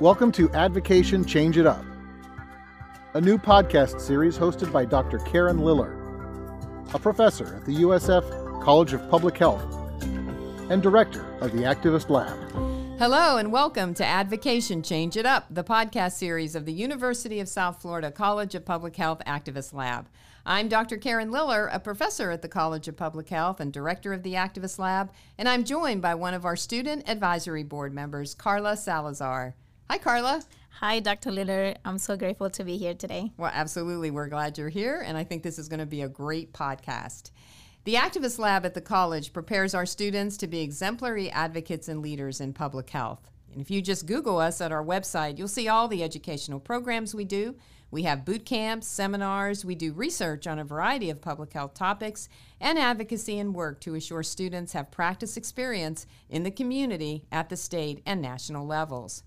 Welcome to Advocation Change It Up, a new podcast series hosted by Dr. Karen Liller, a professor at the USF College of Public Health and director of the Activist Lab. Hello and welcome to Advocation Change It Up, the podcast series of the University of South Florida College of Public Health Activist Lab. I'm Dr. Karen Liller, a professor at the College of Public Health and director of the Activist Lab, and I'm joined by one of our student advisory board members, Carla Salazar. Hi, Carla. Hi, Dr. Liller. I'm so grateful to be here today. Well, absolutely. We're glad you're here, and I think this is going to be a great podcast. The Activist Lab at the college prepares our students to be exemplary advocates and leaders in public health. And if you just Google us at our website, you'll see all the educational programs we do. We have boot camps, seminars, we do research on a variety of public health topics, and advocacy and work to assure students have practice experience in the community, at the state, and national levels.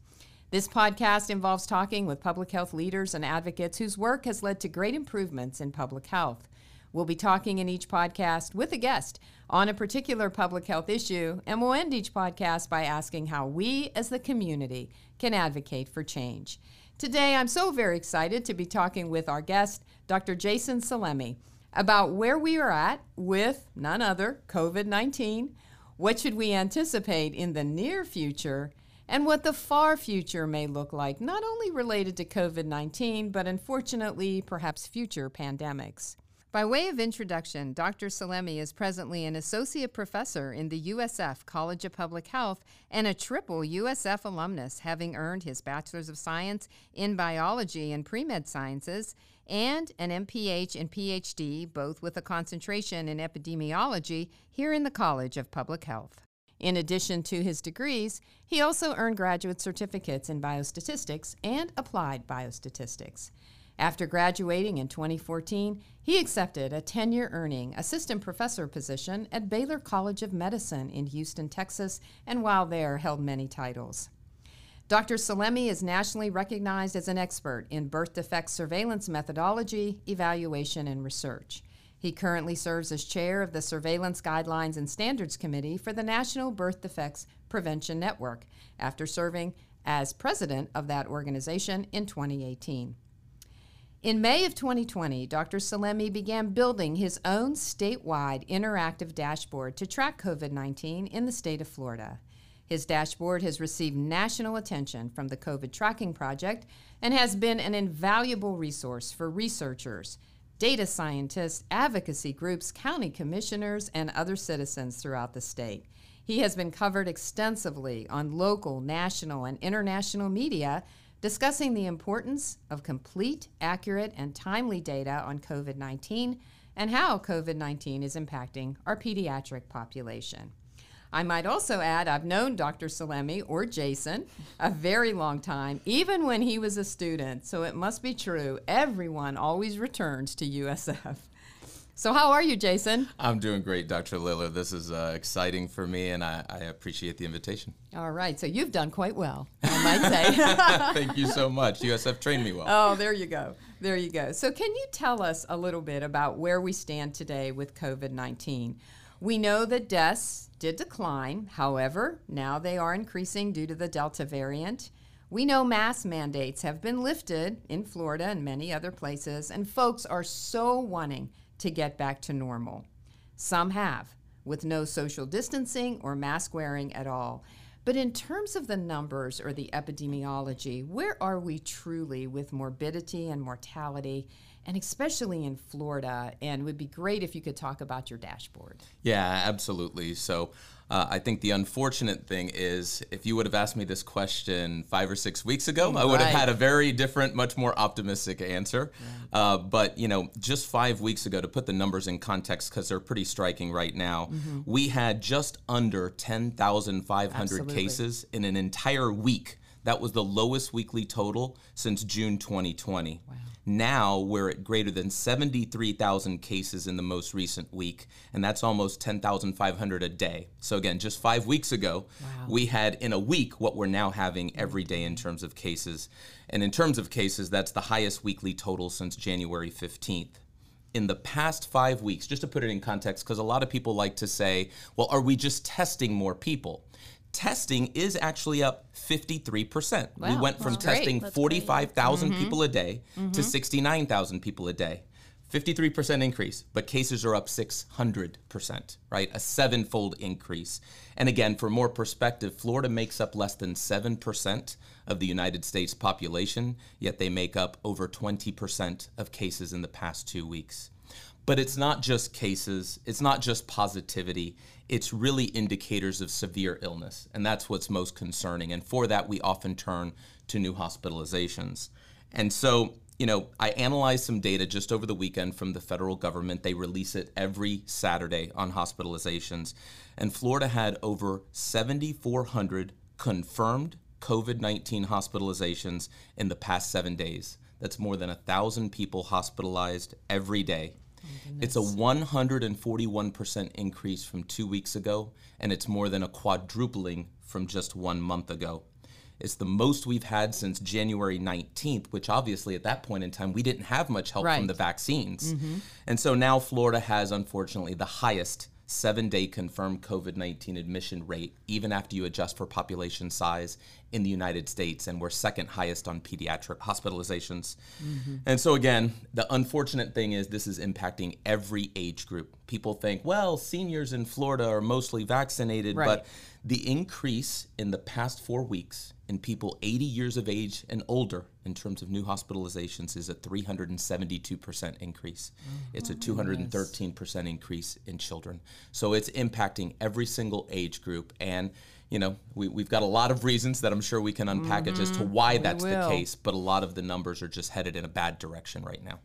This podcast involves talking with public health leaders and advocates whose work has led to great improvements in public health. We'll be talking in each podcast with a guest on a particular public health issue, and we'll end each podcast by asking how we as the community can advocate for change. Today, I'm so very excited to be talking with our guest, Dr. Jason Salemi, about where we are at with none other, COVID-19, what should we anticipate in the near future, and what the far future may look like, not only related to COVID-19, but unfortunately, perhaps future pandemics. By way of introduction, Dr. Salemi is presently an associate professor in the USF College of Public Health and a triple USF alumnus, having earned his Bachelor's of Science in Biology and Pre-Med Sciences and an MPH and PhD, both with a concentration in epidemiology here in the College of Public Health. In addition to his degrees, he also earned graduate certificates in biostatistics and applied biostatistics. After graduating in 2014, he accepted a tenure-earning assistant professor position at Baylor College of Medicine in Houston, Texas, and while there, held many titles. Dr. Salemi is nationally recognized as an expert in birth defect surveillance methodology, evaluation, and research. He currently serves as chair of the Surveillance Guidelines and Standards Committee for the National Birth Defects Prevention Network, after serving as president of that organization in 2018. In May of 2020, Dr. Salemi began building his own statewide interactive dashboard to track COVID-19 in the state of Florida. His dashboard has received national attention from the COVID Tracking Project and has been an invaluable resource for researchers, data scientists, advocacy groups, county commissioners, and other citizens throughout the state. He has been covered extensively on local, national, and international media discussing the importance of complete, accurate, and timely data on COVID-19 and how COVID-19 is impacting our pediatric population. I might also add, I've known Dr. Salemi, or Jason, a very long time, even when he was a student. So it must be true, everyone always returns to USF. So how are you, Jason? I'm doing great, Dr. Liller. This is exciting for me, and I appreciate the invitation. All right, so you've done quite well, I might say. Thank you so much. USF trained me well. Oh, there you go. There you go. So can you tell us a little bit about where we stand today with COVID-19? We know that deaths did decline. However, now they are increasing due to the Delta variant. We know mask mandates have been lifted in Florida and many other places, and folks are so wanting to get back to normal. Some have, with no social distancing or mask wearing at all. But in terms of the numbers or the epidemiology, where are we truly with morbidity and mortality, and especially in Florida? And it would be great if you could talk about your dashboard. Yeah, absolutely. So I think the unfortunate thing is, if you would have asked me this question 5 or 6 weeks ago, I would have had a very different, much more optimistic answer. Right. But, you know, just 5 weeks ago, to put the numbers in context, because they're pretty striking right now, we had just under 10,500 cases in an entire week. That was the lowest weekly total since June 2020. Wow. Now we're at greater than 73,000 cases in the most recent week, and that's almost 10,500 a day. So again, just 5 weeks ago, we had in a week what we're now having every day in terms of cases. And in terms of cases, that's the highest weekly total since January 15th. In the past 5 weeks, just to put it in context, because a lot of people like to say, well, are we just testing more people? testing is actually up 53%. Wow. We went from testing 45,000 people a day to 69,000 people a day. 53% increase, but cases are up 600%, right? A sevenfold increase. And again, for more perspective, Florida makes up less than 7% of the United States population, yet they make up over 20% of cases in the past 2 weeks. But it's not just cases, it's not just positivity, it's really indicators of severe illness, and that's what's most concerning. And for that, we often turn to new hospitalizations. And so, you know, I analyzed some data just over the weekend from the federal government. They release it every Saturday on hospitalizations. And Florida had over 7,400 confirmed COVID-19 hospitalizations in the past 7 days. That's more than 1,000 people hospitalized every day. It's a 141% increase from 2 weeks ago, and it's more than a quadrupling from just 1 month ago. It's the most we've had since January 19th, which obviously at that point in time, we didn't have much help from the vaccines. And so now Florida has, unfortunately, the highest seven-day confirmed COVID-19 admission rate, even after you adjust for population size in the United States, and we're second highest on pediatric hospitalizations. And so again, the unfortunate thing is this is impacting every age group. People think, well, seniors in Florida are mostly vaccinated, but the increase in the past 4 weeks in people 80 years of age and older in terms of new hospitalizations is a 372% increase. It's a 213% increase in children. So it's impacting every single age group. And you know, we've got a lot of reasons that I'm sure we can unpackage as to why that's the case, but a lot of the numbers are just headed in a bad direction right now.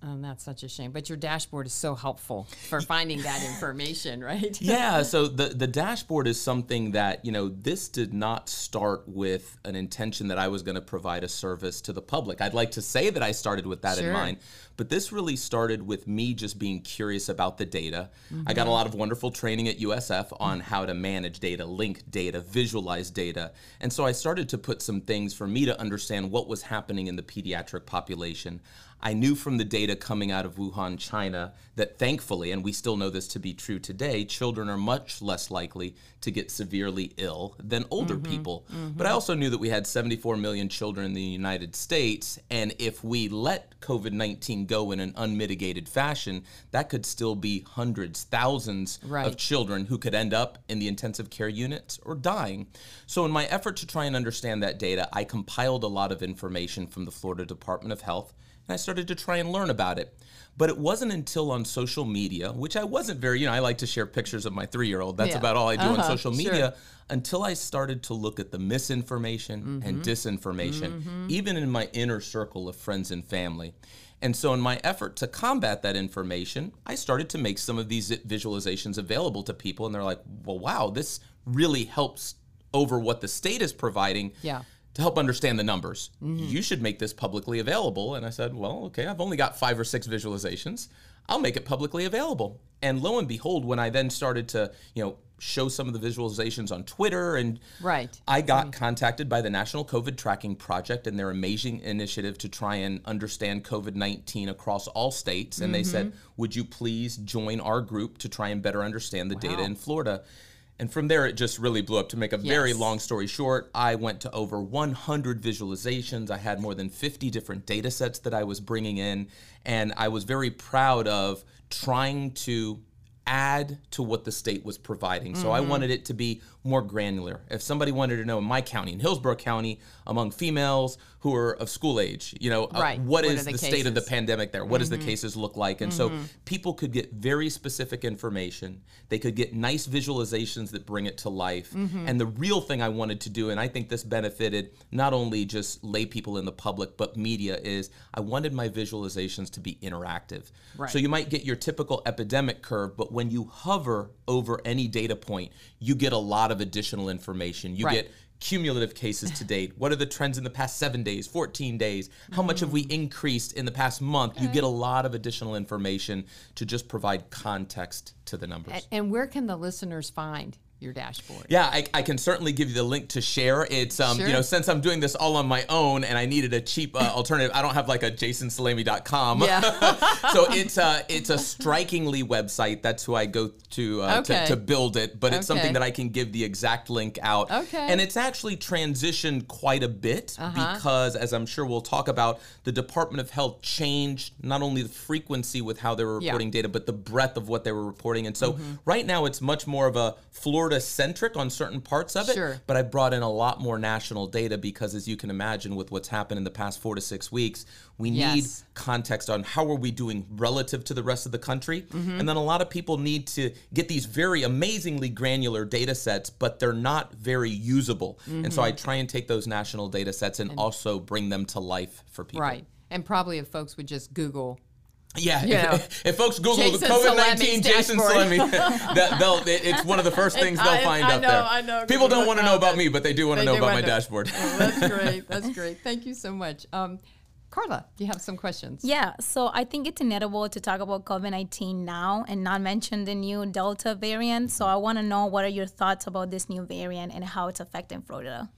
That's such a shame. But your dashboard is so helpful for finding that information, right? Yeah, so the dashboard is something that, you know, this did not start with an intention that I was going to provide a service to the public. I'd like to say that I started with that in mind, but this really started with me just being curious about the data. I got a lot of wonderful training at USF on how to manage data, link data, visualize data. And so I started to put some things for me to understand what was happening in the pediatric population. I knew from the data coming out of Wuhan, China, that thankfully, and we still know this to be true today, children are much less likely to get severely ill than older people. But I also knew that we had 74 million children in the United States, and if we let COVID-19 go in an unmitigated fashion, that could still be hundreds, thousands of children who could end up in the intensive care units or dying. So in my effort to try and understand that data, I compiled a lot of information from the Florida Department of Health, and I started to try and learn about it. But it wasn't until on social media, which I wasn't very, you know, I like to share pictures of my three-year-old. That's about all I do on social media, until I started to look at the misinformation and disinformation, even in my inner circle of friends and family. And so in my effort to combat that information, I started to make some of these visualizations available to people. And they're like, well, wow, this really helps over what the state is providing. To help understand the numbers. You should make this publicly available. And I said, well, okay, I've only got 5 or 6 visualizations. I'll make it publicly available. And lo and behold, when I then started to, you know, show some of the visualizations on Twitter, and I got contacted by the National COVID Tracking Project and their amazing initiative to try and understand COVID-19 across all states. And they said, would you please join our group to try and better understand the data in Florida? And from there, it just really blew up. To make a very long story short, I went to over 100 visualizations. I had more than 50 different data sets that I was bringing in. And I was very proud of trying to add to what the state was providing. So I wanted it to be more granular. If somebody wanted to know in my county, in Hillsborough County, among females who are of school age, you know, what is the state of the pandemic there? What does the cases look like? And so people could get very specific information. They could get nice visualizations that bring it to life. And the real thing I wanted to do, and I think this benefited not only just lay people in the public, but media, is I wanted my visualizations to be interactive. So you might get your typical epidemic curve, but when you hover over any data point, you get a lot of additional information. You get cumulative cases to date. What are the trends in the past 7 days, 14 days? How much have we increased in the past month? You get a lot of additional information to just provide context to the numbers. And where can the listeners find your dashboard? Yeah, I can certainly give you the link to share. It's, sure. You know, since I'm doing this all on my own and I needed a cheap alternative, I don't have like a jasonsalemi.com. Yeah. So it's a strikingly website. That's who I go to build it. But it's something that I can give the exact link out. Okay. And it's actually transitioned quite a bit because, as I'm sure we'll talk about, the Department of Health changed not only the frequency with how they were reporting data, but the breadth of what they were reporting. And so right now it's much more of a Florida-centric on certain parts of it, but I brought in a lot more national data because, as you can imagine, with what's happened in the past 4 to 6 weeks, we need context on how are we doing relative to the rest of the country. And then a lot of people need to get these very amazingly granular data sets, but they're not very usable. And so I try and take those national data sets and also bring them to life for people. Right. And probably if folks would just Google. Yeah, if folks Google COVID-19 Jason Salemi, it's one of the first things they'll find out there. I know. People don't want to know about me, but they do want to know about my dashboard. Well, that's great. That's great. Thank you so much. Carla, do you have some questions? Yeah, so I think it's inevitable to talk about COVID-19 now and not mention the new Delta variant. So I want to know, what are your thoughts about this new variant and how it's affecting Florida?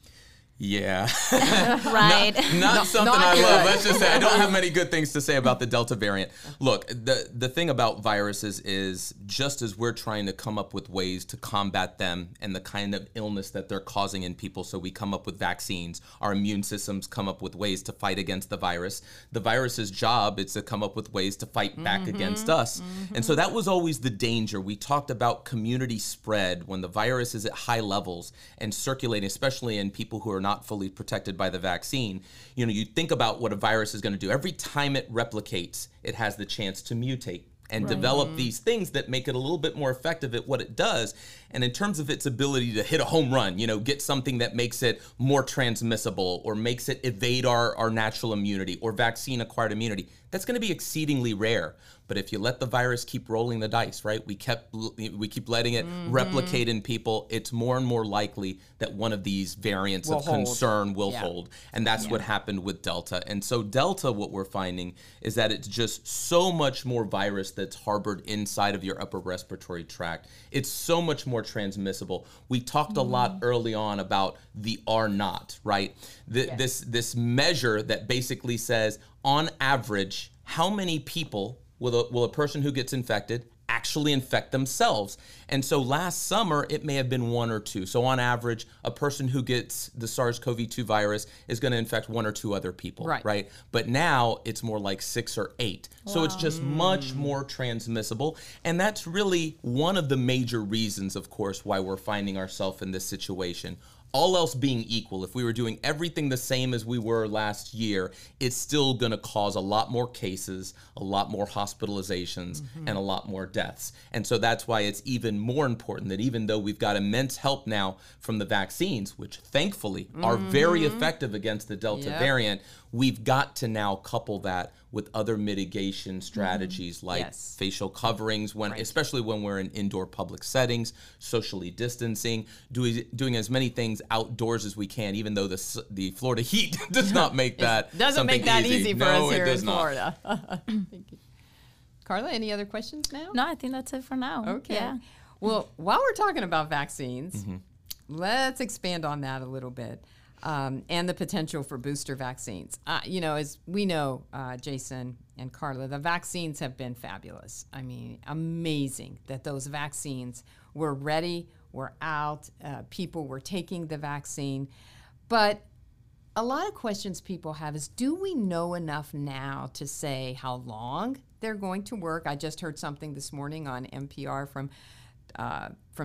Yeah. Right. Not something not I good. Love. Let's just say I don't have many good things to say about the Delta variant. Look, the thing about viruses is, just as we're trying to come up with ways to combat them and the kind of illness that they're causing in people, so we come up with vaccines, our immune systems come up with ways to fight against the virus. The virus's job is to come up with ways to fight back against us. And so that was always the danger. We talked about community spread when the virus is at high levels and circulating, especially in people who are not fully protected by the vaccine. You know, you think about what a virus is going to do. Every time it replicates, it has the chance to mutate and develop these things that make it a little bit more effective at what it does. And in terms of its ability to hit a home run, you know, get something that makes it more transmissible or makes it evade our natural immunity or vaccine-acquired immunity, that's going to be exceedingly rare. But if you let the virus keep rolling the dice, right, we keep letting it replicate in people, it's more and more likely that one of these variants of concern will hold. And that's what happened with Delta. And so Delta, what we're finding is that it's just so much more virus that's harbored inside of your upper respiratory tract. It's so much more transmissible. We talked a lot early on about the R-naught, right? This measure that basically says, on average, how many people will a person who gets infected actually infect themselves? And so last summer, it may have been one or two. So on average, a person who gets the SARS-CoV-2 virus is going to infect one or two other people, right? But now it's more like 6 or 8. Wow. So it's just much more transmissible. And that's really one of the major reasons, of course, why we're finding ourselves in this situation. All else being equal, if we were doing everything the same as we were last year, it's still going to cause a lot more cases, a lot more hospitalizations, and a lot more deaths. And so that's why it's even more important that even though we've got immense help now from the vaccines, which thankfully are very effective against the Delta variant, we've got to now couple that with other mitigation strategies like facial coverings, especially when we're in indoor public settings, socially distancing, doing as many things outdoors as we can, even though the Florida heat does not make that easy for us here in Florida. Thank you. Carla, any other questions now? No, I think that's it for now. Okay. Yeah. Well, while we're talking about vaccines, let's expand on that a little bit. And the potential for booster vaccines. You know, as we know, Jason and Carla, the vaccines have been fabulous. I mean, amazing that those vaccines were ready, were out, people were taking the vaccine. But a lot of questions people have is, do we know enough now to say how long they're going to work? I just heard something this morning on NPR from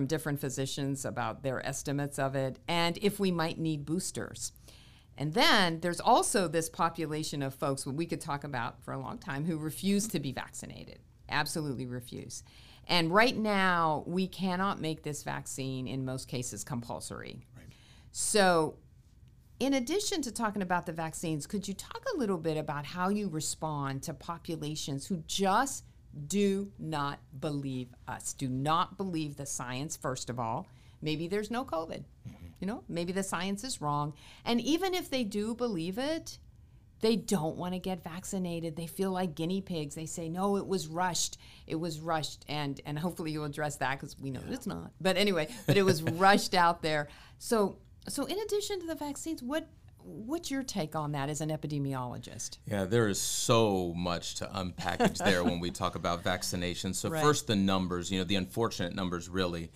different physicians about their estimates of it, and if we might need boosters. And then there's also this population of folks who we could talk about for a long time who refuse to be vaccinated, absolutely refuse. And right now, we cannot make this vaccine, in most cases, compulsory. Right. So in addition to talking about the vaccines, could you talk a little bit about how you respond to populations who just do not believe us, do not believe the science, first of all? Maybe there's no COVID, you know, maybe the science is wrong. And even if they do believe it, They don't want to get vaccinated. They feel like guinea pigs. They say, no, it was rushed. It was rushed. And hopefully you'll address that because we know it's not. But anyway, but it was rushed out there. So in addition to the vaccines, what's your take on that as an epidemiologist? Yeah, there is so much to unpackage there when we talk about vaccinations. So first the numbers, the unfortunate numbers really.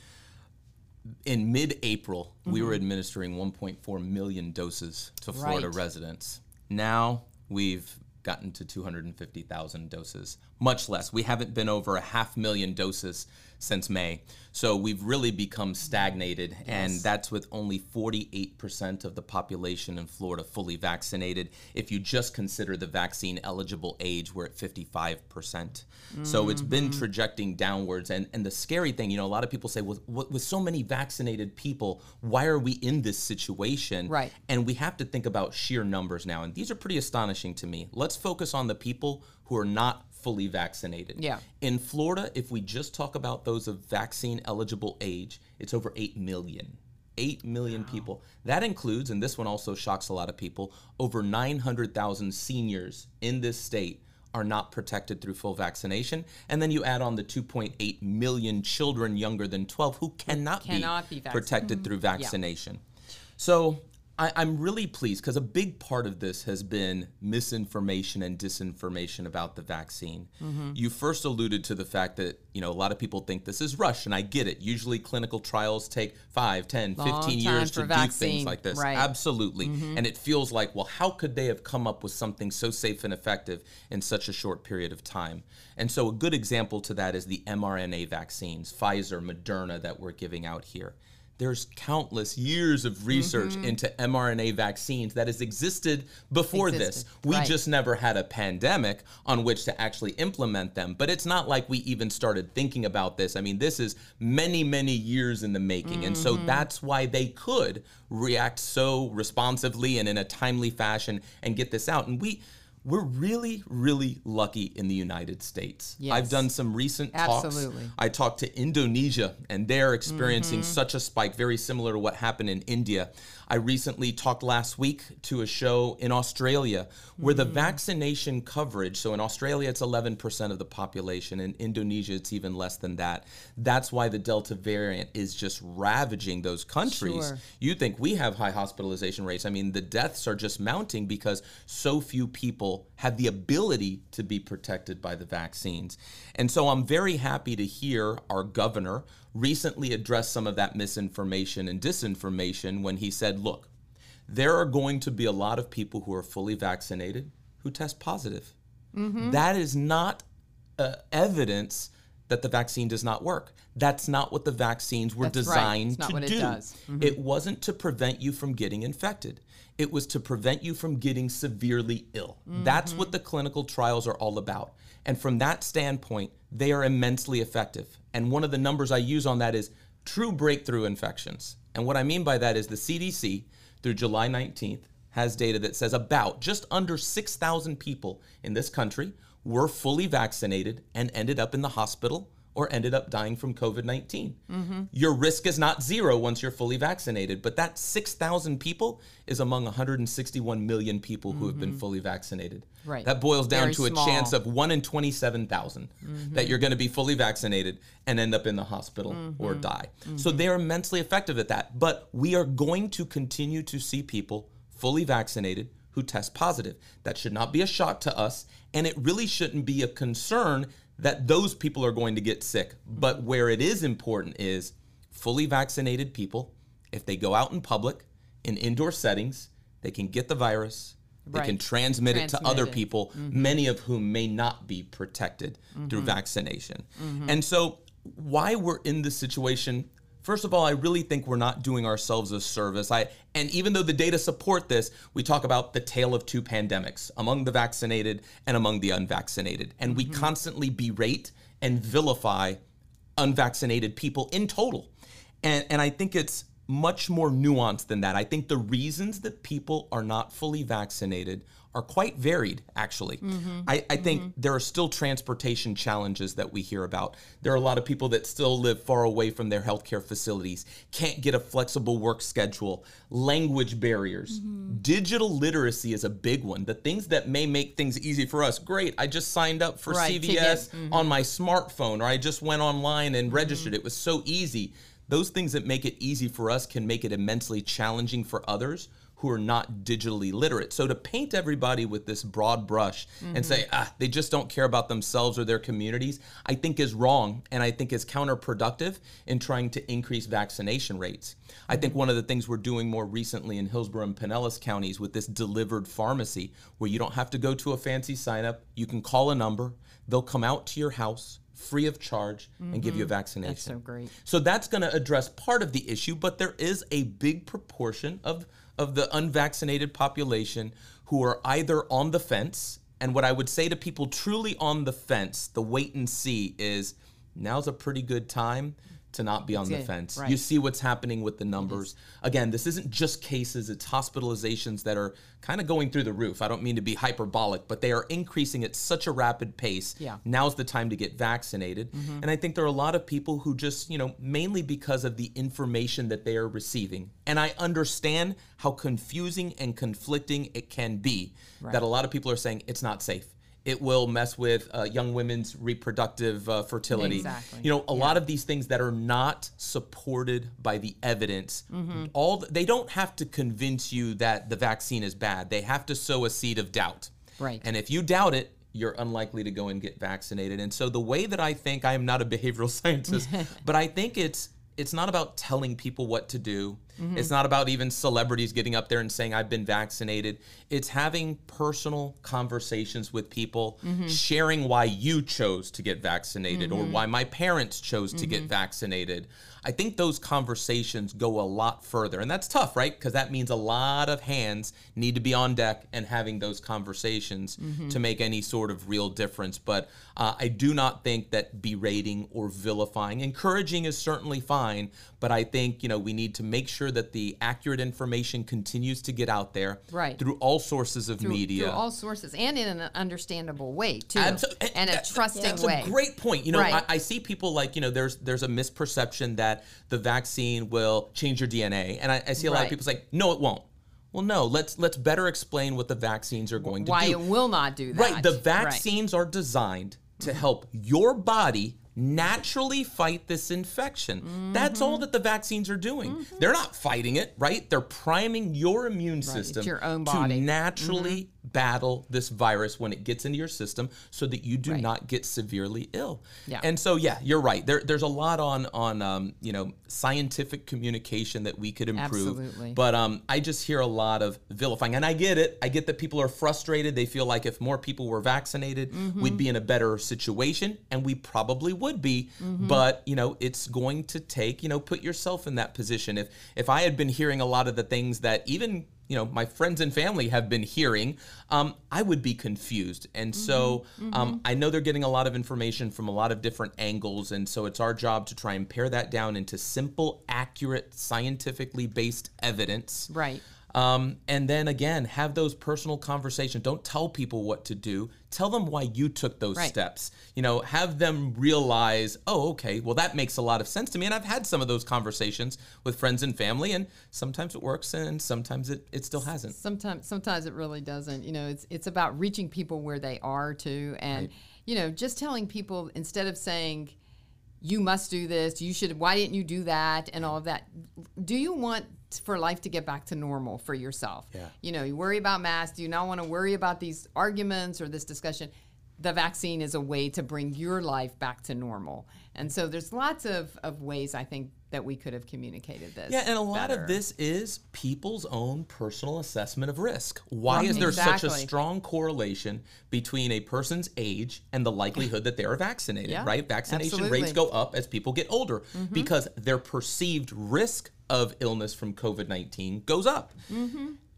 In mid-April, we were administering 1.4 million doses to Florida residents. Now we've gotten to 250,000 doses, much less. We haven't been over 500,000 doses since May. So we've really become stagnated, and that's with only 48% of the population in Florida fully vaccinated. If you just consider the vaccine eligible age, we're at 55%. So it's been trajecting downwards. And the scary thing, a lot of people say, well, with so many vaccinated people, why are we in this situation? Right. And we have to think about sheer numbers now. And these are pretty astonishing to me. Let's focus on the people who are not fully vaccinated. Yeah. In Florida, if we just talk about those of vaccine eligible age, it's over 8 million. 8 million people. That includes, and this one also shocks a lot of people, over 900,000 seniors in this state are not protected through full vaccination. And then you add on the 2.8 million children younger than 12 who cannot be protected through vaccination. Yeah. So I'm really pleased because a big part of this has been misinformation and disinformation about the vaccine. You first alluded to the fact that, a lot of people think this is rushed, and I get it. Usually clinical trials take 5, 10, long 15 years to do things like this. Right. Absolutely. And it feels like, well, how could they have come up with something so safe and effective in such a short period of time? And so a good example to that is the mRNA vaccines, Pfizer, Moderna, that we're giving out here. There's countless years of research into mRNA vaccines that has existed before this. We just never had a pandemic on which to actually implement them. But it's not like we even started thinking about this. I mean, this is many, many years in the making. And so that's why they could react so responsively and in a timely fashion and get this out. And we're really, really lucky in the United States. Yes. I've done some recent talks. Absolutely. I talked to Indonesia, and they're experiencing such a spike, very similar to what happened in India. I recently talked last week to a show in Australia where the vaccination coverage, so in Australia, it's 11% of the population. In Indonesia, it's even less than that. That's why the Delta variant is just ravaging those countries. Sure. You think we have high hospitalization rates. I mean, the deaths are just mounting because so few people have the ability to be protected by the vaccines. And so I'm very happy to hear our governor recently address some of that misinformation and disinformation when he said, look, there are going to be a lot of people who are fully vaccinated who test positive. That is not evidence that the vaccine does not work. That's not what the vaccines were designed to do. That's right. It's not what it does. It wasn't to prevent you from getting infected. It was to prevent you from getting severely ill. That's what the clinical trials are all about. And from that standpoint, they are immensely effective. And one of the numbers I use on that is true breakthrough infections. And what I mean by that is the CDC through July 19th has data that says about just under 6,000 people in this country were fully vaccinated and ended up in the hospital or ended up dying from COVID-19. Your risk is not zero once you're fully vaccinated, but that 6,000 people is among 161 million people who have been fully vaccinated. Right. That boils down to a chance of 1 in 27,000 that you're going to be fully vaccinated and end up in the hospital or die. So they're immensely effective at that. But we are going to continue to see people fully vaccinated who test positive. That should not be a shock to us, and it really shouldn't be a concern that those people are going to get sick. But where it is important is fully vaccinated people, if they go out in public, in indoor settings, they can get the virus, they can transmit it to other people, many of whom may not be protected through vaccination. And so why we're in this situation, first of all, I really think we're not doing ourselves a service. And even though the data support this, we talk about the tale of two pandemics, among the vaccinated and among the unvaccinated. And we constantly berate and vilify unvaccinated people in total. And I think it's much more nuanced than that. I think the reasons that people are not fully vaccinated are quite varied, actually. I think there are still transportation challenges that we hear about. There are a lot of people that still live far away from their healthcare facilities, can't get a flexible work schedule, language barriers. Digital literacy is a big one. The things that may make things easy for us. Great, I just signed up for CVS on my smartphone, or I just went online and registered. It was so easy. Those things that make it easy for us can make it immensely challenging for others who are not digitally literate. So to paint everybody with this broad brush and say, they just don't care about themselves or their communities, I think is wrong, and I think is counterproductive in trying to increase vaccination rates. I think one of the things we're doing more recently in Hillsborough and Pinellas counties with this delivered pharmacy, where you don't have to go to a fancy sign up, you can call a number, they'll come out to your house, free of charge, and give you a vaccination. That's so great. So that's gonna address part of the issue, but there is a big proportion of the unvaccinated population who are either on the fence, and what I would say to people truly on the fence, the wait and see, is now's a pretty good time to not be on the fence. Right. You see what's happening with the numbers. Again, this isn't just cases, it's hospitalizations that are kind of going through the roof. I don't mean to be hyperbolic, but they are increasing at such a rapid pace. Now's the time to get vaccinated. And I think there are a lot of people who just, you know, mainly because of the information that they are receiving. And I understand how confusing and conflicting it can be, that a lot of people are saying it's not safe. It will mess with young women's reproductive fertility. You know, a lot of these things that are not supported by the evidence. They don't have to convince you that the vaccine is bad. They have to sow a seed of doubt. And if you doubt it, you're unlikely to go and get vaccinated. And so the way that I think, I am not a behavioral scientist, but I think it's not about telling people what to do. It's not about even celebrities getting up there and saying, I've been vaccinated. It's having personal conversations with people, sharing why you chose to get vaccinated or why my parents chose to get vaccinated. I think those conversations go a lot further. And that's tough, right? Because that means a lot of hands need to be on deck and having those conversations to make any sort of real difference. But I do not think that berating or vilifying, encouraging is certainly fine, but I think, you know, we need to make sure that the accurate information continues to get out there through all sources of media. Through all sources, and in an understandable way, too, and a trusting way. That's a great point. You know, I see people like, you know, there's a misperception that the vaccine will change your DNA, and I see a lot of people say, no, it won't. Well, no, let's better explain what the vaccines are going to do. Why it will not do that. Right, the vaccines are designed to help your body naturally fight this infection. That's all that the vaccines are doing. They're not fighting it, right? They're priming your immune system, your own body, to naturally battle this virus when it gets into your system so that you do not get severely ill. And so, you're right. There's a lot on you know, scientific communication that we could improve. But I just hear a lot of vilifying. And I get it. I get that people are frustrated. They feel like if more people were vaccinated, we'd be in a better situation. And we probably would be, but you know, it's going to take, you know, put yourself in that position. If I had been hearing a lot of the things that even, you know, my friends and family have been hearing, I would be confused. And so I know they're getting a lot of information from a lot of different angles. And so it's our job to try and pare that down into simple, accurate, scientifically based evidence. And then again, have those personal conversations. Don't tell people what to do. Tell them why you took those steps. You know, have them realize, oh, okay, well, that makes a lot of sense to me. And I've had some of those conversations with friends and family, and sometimes it works and sometimes it still hasn't. Sometimes it really doesn't. You know, it's about reaching people where they are too. And, you know, just telling people, instead of saying, you must do this, you should, why didn't you do that, and all of that. Do you want for life to get back to normal for yourself? You know, you worry about masks, do you not want to worry about these arguments or this discussion? The vaccine is a way to bring your life back to normal. And so there's lots of ways, I think, that we could have communicated this. Yeah, and a lot of this is people's own personal assessment of risk. Why is there such a strong correlation between a person's age and the likelihood that they are vaccinated, right? Vaccination rates go up as people get older because their perceived risk of illness from COVID-19 goes up.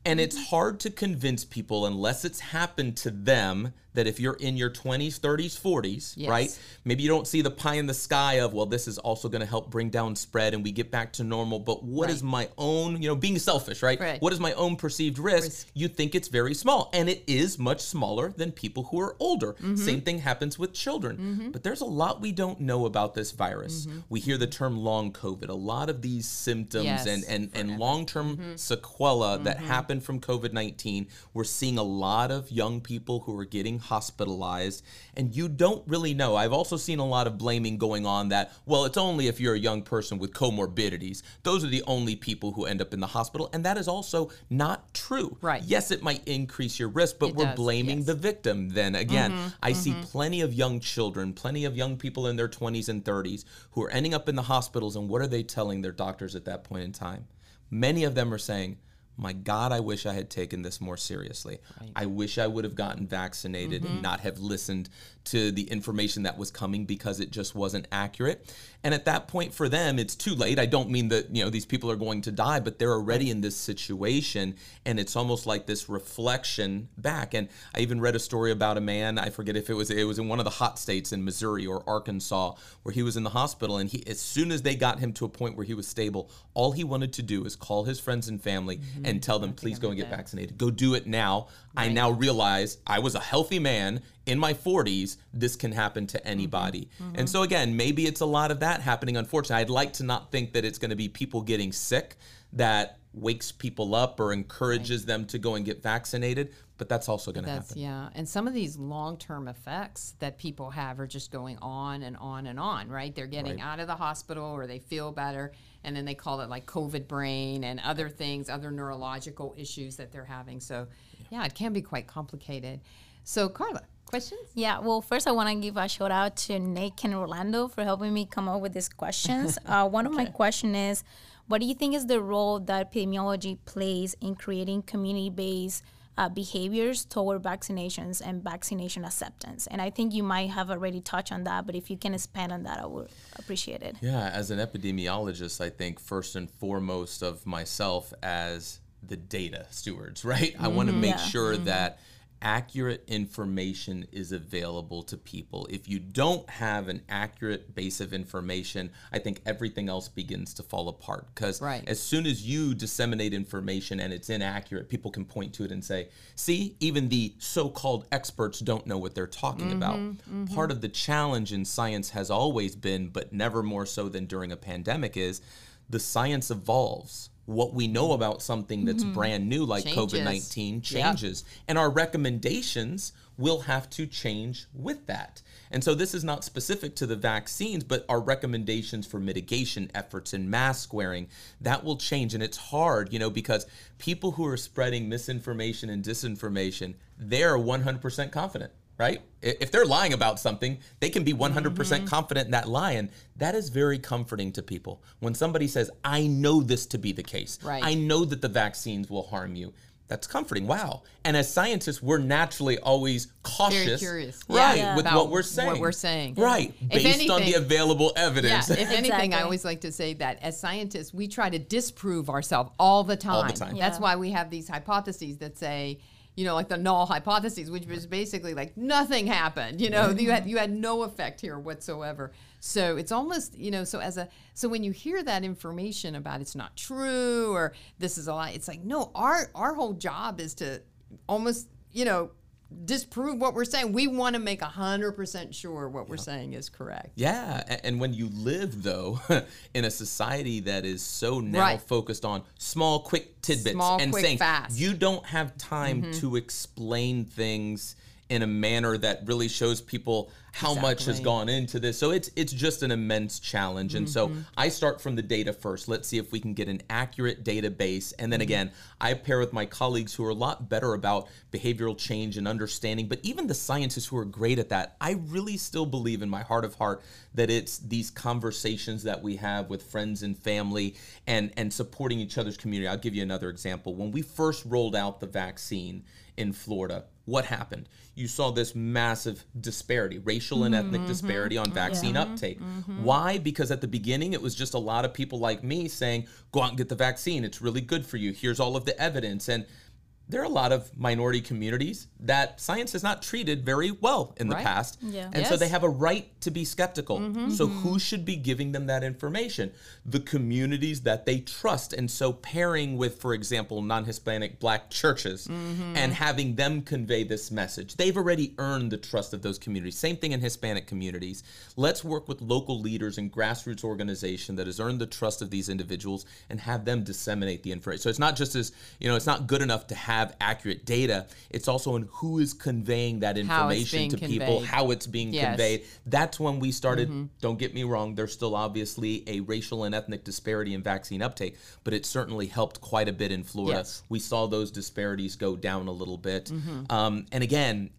And it's hard to convince people, unless it's happened to them, that if you're in your 20s, 30s, 40s, yes, right? Maybe you don't see the pie in the sky of, well, this is also going to help bring down spread and we get back to normal. But what right. is my own, you know, being selfish, right? Right. What is my own perceived risk? You think it's very small. And it is much smaller than people who are older. Mm-hmm. Same thing happens with children. Mm-hmm. But there's a lot we don't know about this virus. Mm-hmm. We hear the term long COVID. A lot of these symptoms yes. and long-term mm-hmm. sequela mm-hmm. that happen from COVID-19. We're seeing a lot of young people who are getting hospitalized, and you don't really know. I've also seen a lot of blaming going on that, well, it's only if you're a young person with comorbidities. Those are the only people who end up in the hospital, and that is also not true. Right. Yes, it might increase your risk, but we're blaming yes. the victim then again. Mm-hmm. I mm-hmm. see plenty of young children, plenty of young people in their 20s and 30s who are ending up in the hospitals, and what are they telling their doctors at that point in time? Many of them are saying, my God, I wish I had taken this more seriously. Right. I wish I would have gotten vaccinated mm-hmm. and not have listened to the information that was coming because it just wasn't accurate. And at that point for them, it's too late. I don't mean that, you know, these people are going to die, but they're already in this situation. And it's almost like this reflection back. And I even read a story about a man, I forget if it was in one of the hot states in Missouri or Arkansas, where he was in the hospital. And he, as soon as they got him to a point where he was stable, all he wanted to do is call his friends and family mm-hmm. and tell them, please go and get vaccinated. Go do it now. Right. I now realize I was a healthy man in my 40s. This can happen to anybody. Mm-hmm. And so again, maybe it's a lot of that happening. Unfortunately, I'd like to not think that it's going to be people getting sick that wakes people up or encourages right. them to go and get vaccinated, but that's also going to happen. Yeah, and some of these long-term effects that people have are just going on and on and on, right? They're getting right. out of the hospital, or they feel better, and then they call it like COVID brain and other things, other neurological issues that they're having. So yeah, it can be quite complicated. So Carla, questions? Yeah, well, first I want to give a shout out to Nick and Orlando for helping me come up with these questions. One of my question is, what do you think is the role that epidemiology plays in creating community-based behaviors toward vaccinations and vaccination acceptance? And I think you might have already touched on that, but if you can expand on that, I would appreciate it. Yeah, as an epidemiologist, I think first and foremost of myself as the data stewards, right? Mm-hmm. I want to make sure mm-hmm. that accurate information is available to people. If you don't have an accurate base of information, I think everything else begins to fall apart, because right. as soon as you disseminate information and it's inaccurate, people can point to it and say, see, even the so-called experts don't know what they're talking mm-hmm, about. Mm-hmm. Part of the challenge in science has always been, but never more so than during a pandemic, is the science evolves. What we know about something that's mm-hmm. brand new, like COVID-19, changes. Yep. And our recommendations will have to change with that. And so this is not specific to the vaccines, but our recommendations for mitigation efforts and mask wearing, that will change. And it's hard, you know, because people who are spreading misinformation and disinformation, they're 100% confident. Right? If they're lying about something, they can be 100% mm-hmm. confident in that lie. And that is very comforting to people. When somebody says, I know this to be the case. Right. I know that the vaccines will harm you. That's comforting. Wow. And as scientists, we're naturally always cautious. Very curious. Right. Yeah. With about what we're saying. What we're saying. Right. Based anything, on the available evidence. Yeah, if anything, exactly. I always like to say that as scientists, we try to disprove ourselves all the time. All the time. Yeah. That's why we have these hypotheses that say, you know, like the null hypothesis, which was basically like nothing happened, you know, you had no effect here whatsoever. So it's almost, you know, so when you hear that information about it's not true or this is a lie, it's like, no, our whole job is to almost, you know, disprove what we're saying. We want to make 100% sure what we're saying is correct. Yeah, and when you live, though, in a society that is so now focused on small, quick tidbits fast. You don't have time mm-hmm. to explain things in a manner that really shows people how much has gone into this. So it's just an immense challenge. And mm-hmm. so I start from the data first. Let's see if we can get an accurate database. And then mm-hmm. again, I pair with my colleagues who are a lot better about behavioral change and understanding, but even the scientists who are great at that, I really still believe in my heart of heart that it's these conversations that we have with friends and family and supporting each other's community. I'll give you another example. When we first rolled out the vaccine in Florida, what happened? You saw this massive disparity, racial and ethnic mm-hmm. disparity on vaccine uptake. Mm-hmm. Why? Because at the beginning, it was just a lot of people like me saying, go out and get the vaccine. It's really good for you. Here's all of the evidence. And there are a lot of minority communities that science has not treated very well in the past. Yeah. And so they have a right to be skeptical. So who should be giving them that information? The communities that they trust. And so pairing with, for example, non-Hispanic Black churches and having them convey this message. They've already earned the trust of those communities. Same thing in Hispanic communities. Let's work with local leaders and grassroots organization that has earned the trust of these individuals and have them disseminate the information. So it's not just as, you know, it's not good enough to have accurate data. It's also in who is conveying that information to people, how it's being conveyed. That's when we started, don't get me wrong, there's still obviously a racial and ethnic disparity in vaccine uptake, but it certainly helped quite a bit in Florida. We saw those disparities go down a little bit. And again,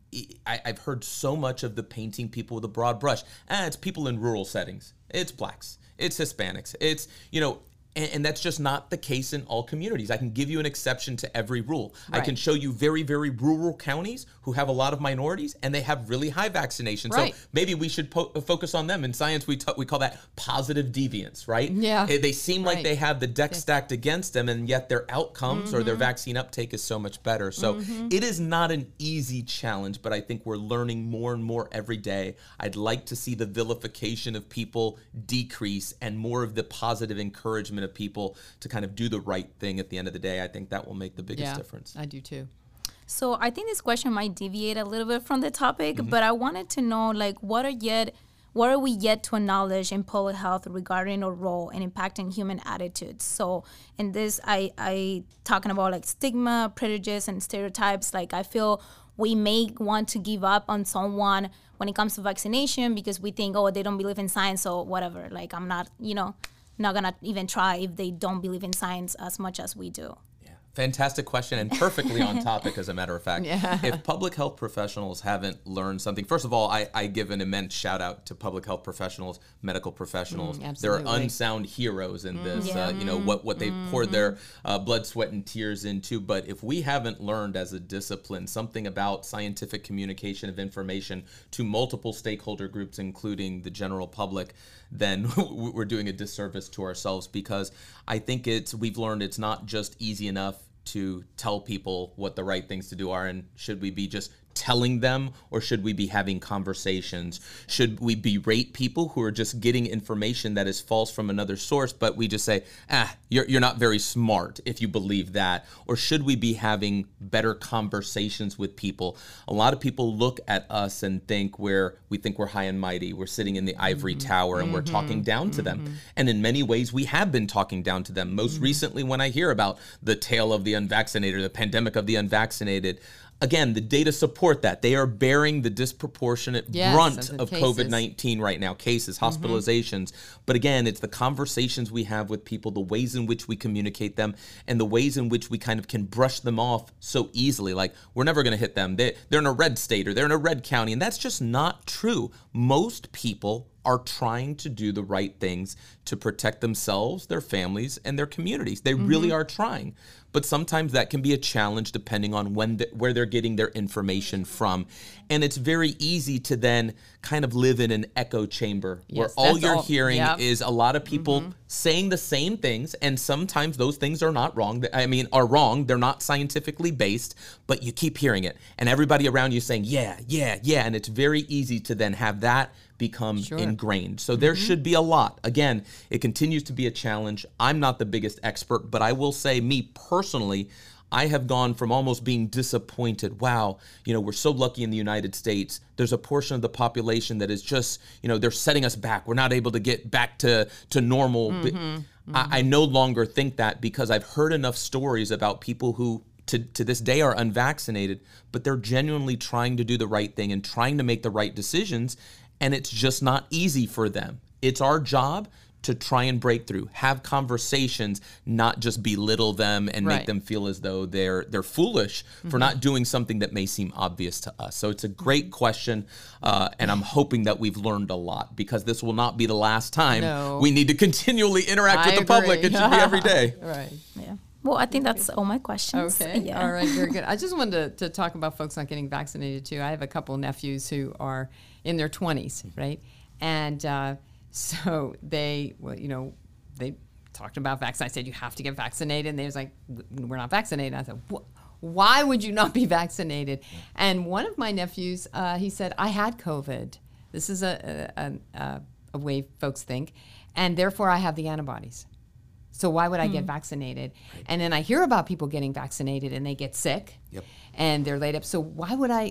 I've heard so much of the painting people with a broad brush. It's people in rural settings. It's Blacks. It's Hispanics. It's, you know, and that's just not the case in all communities. I can give you an exception to every rule. I can show you very, very rural counties who have a lot of minorities and they have really high vaccination. So maybe we should focus on them. In science, we call that positive deviance, right? They seem like they have the deck stacked against them, and yet their outcomes or their vaccine uptake is so much better. So it is not an easy challenge, but I think we're learning more and more every day. I'd like to see the vilification of people decrease and more of the positive encouragement of people to kind of do the right thing at the end of the day. I think that will make the biggest difference. I do too. So I think this question might deviate a little bit from the topic, but I wanted to know, like, what are we yet to acknowledge in public health regarding our role in impacting human attitudes? So in this, I talking about like stigma, prejudice, and stereotypes. Like, I feel we may want to give up on someone when it comes to vaccination because we think, oh, they don't believe in science, so whatever. Like, I'm not, you know, not gonna even try if they don't believe in science as much as we do. Fantastic question, and perfectly on topic, as a matter of fact. If public health professionals haven't learned something, first of all, I give an immense shout out to public health professionals, medical professionals. There are unsound heroes in this, you know, what they've poured their blood, sweat, and tears into. But if we haven't learned as a discipline something about scientific communication of information to multiple stakeholder groups, including the general public, then we're doing a disservice to ourselves, because I think we've learned it's not just easy enough to tell people what the right things to do are, and should we be just telling them, or should we be having conversations? Should we berate people who are just getting information that is false from another source, but we just say, you're not very smart if you believe that? Or should we be having better conversations with people? A lot of people look at us and think we think we're high and mighty, we're sitting in the ivory tower, and we're talking down to them. And in many ways, we have been talking down to them. Most recently, when I hear about the tale of the unvaccinated, the pandemic of the unvaccinated, again, the data support that. They are bearing the disproportionate brunt of COVID-19 right now, cases, hospitalizations. But again, it's the conversations we have with people, the ways in which we communicate them, and the ways in which we kind of can brush them off so easily. Like, we're never going to hit them. They're in a red state, or they're in a red county. And that's just not true. Most people are trying to do the right things to protect themselves, their families, and their communities. They really are trying. But sometimes that can be a challenge depending on where they're getting their information from. And it's very easy to then kind of live in an echo chamber where all you're hearing is a lot of people saying the same things. And sometimes those things are not wrong. I mean, are wrong. They're not scientifically based, but you keep hearing it. And everybody around you saying, yeah. And it's very easy to then have that become ingrained. So there should be a lot. Again, it continues to be a challenge. I'm not the biggest expert, but I will say, me personally, I have gone from almost being disappointed. Wow, you know, we're so lucky in the United States. There's a portion of the population that is just, you know, they're setting us back. We're not able to get back to normal. I no longer think that, because I've heard enough stories about people who to this day are unvaccinated, but they're genuinely trying to do the right thing and trying to make the right decisions. And it's just not easy for them. It's our job to try and break through, have conversations, not just belittle them and make them feel as though they're foolish for not doing something that may seem obvious to us. So it's a great question, and I'm hoping that we've learned a lot, because this will not be the last time. We need to continually interact with the public. It should be every day. Well, I think that's all my questions. All right, very good. I just wanted to talk about folks not getting vaccinated too. I have a couple nephews who are in their 20s, right? And so they talked about vaccine. I said, you have to get vaccinated. And they was like, we're not vaccinated. I said, Why would you not be vaccinated? And one of my nephews, he said, I had COVID. This is a way folks think. And therefore, I have the antibodies. So why would I get vaccinated? Right. And then I hear about people getting vaccinated and they get sick and they're laid up. So why would I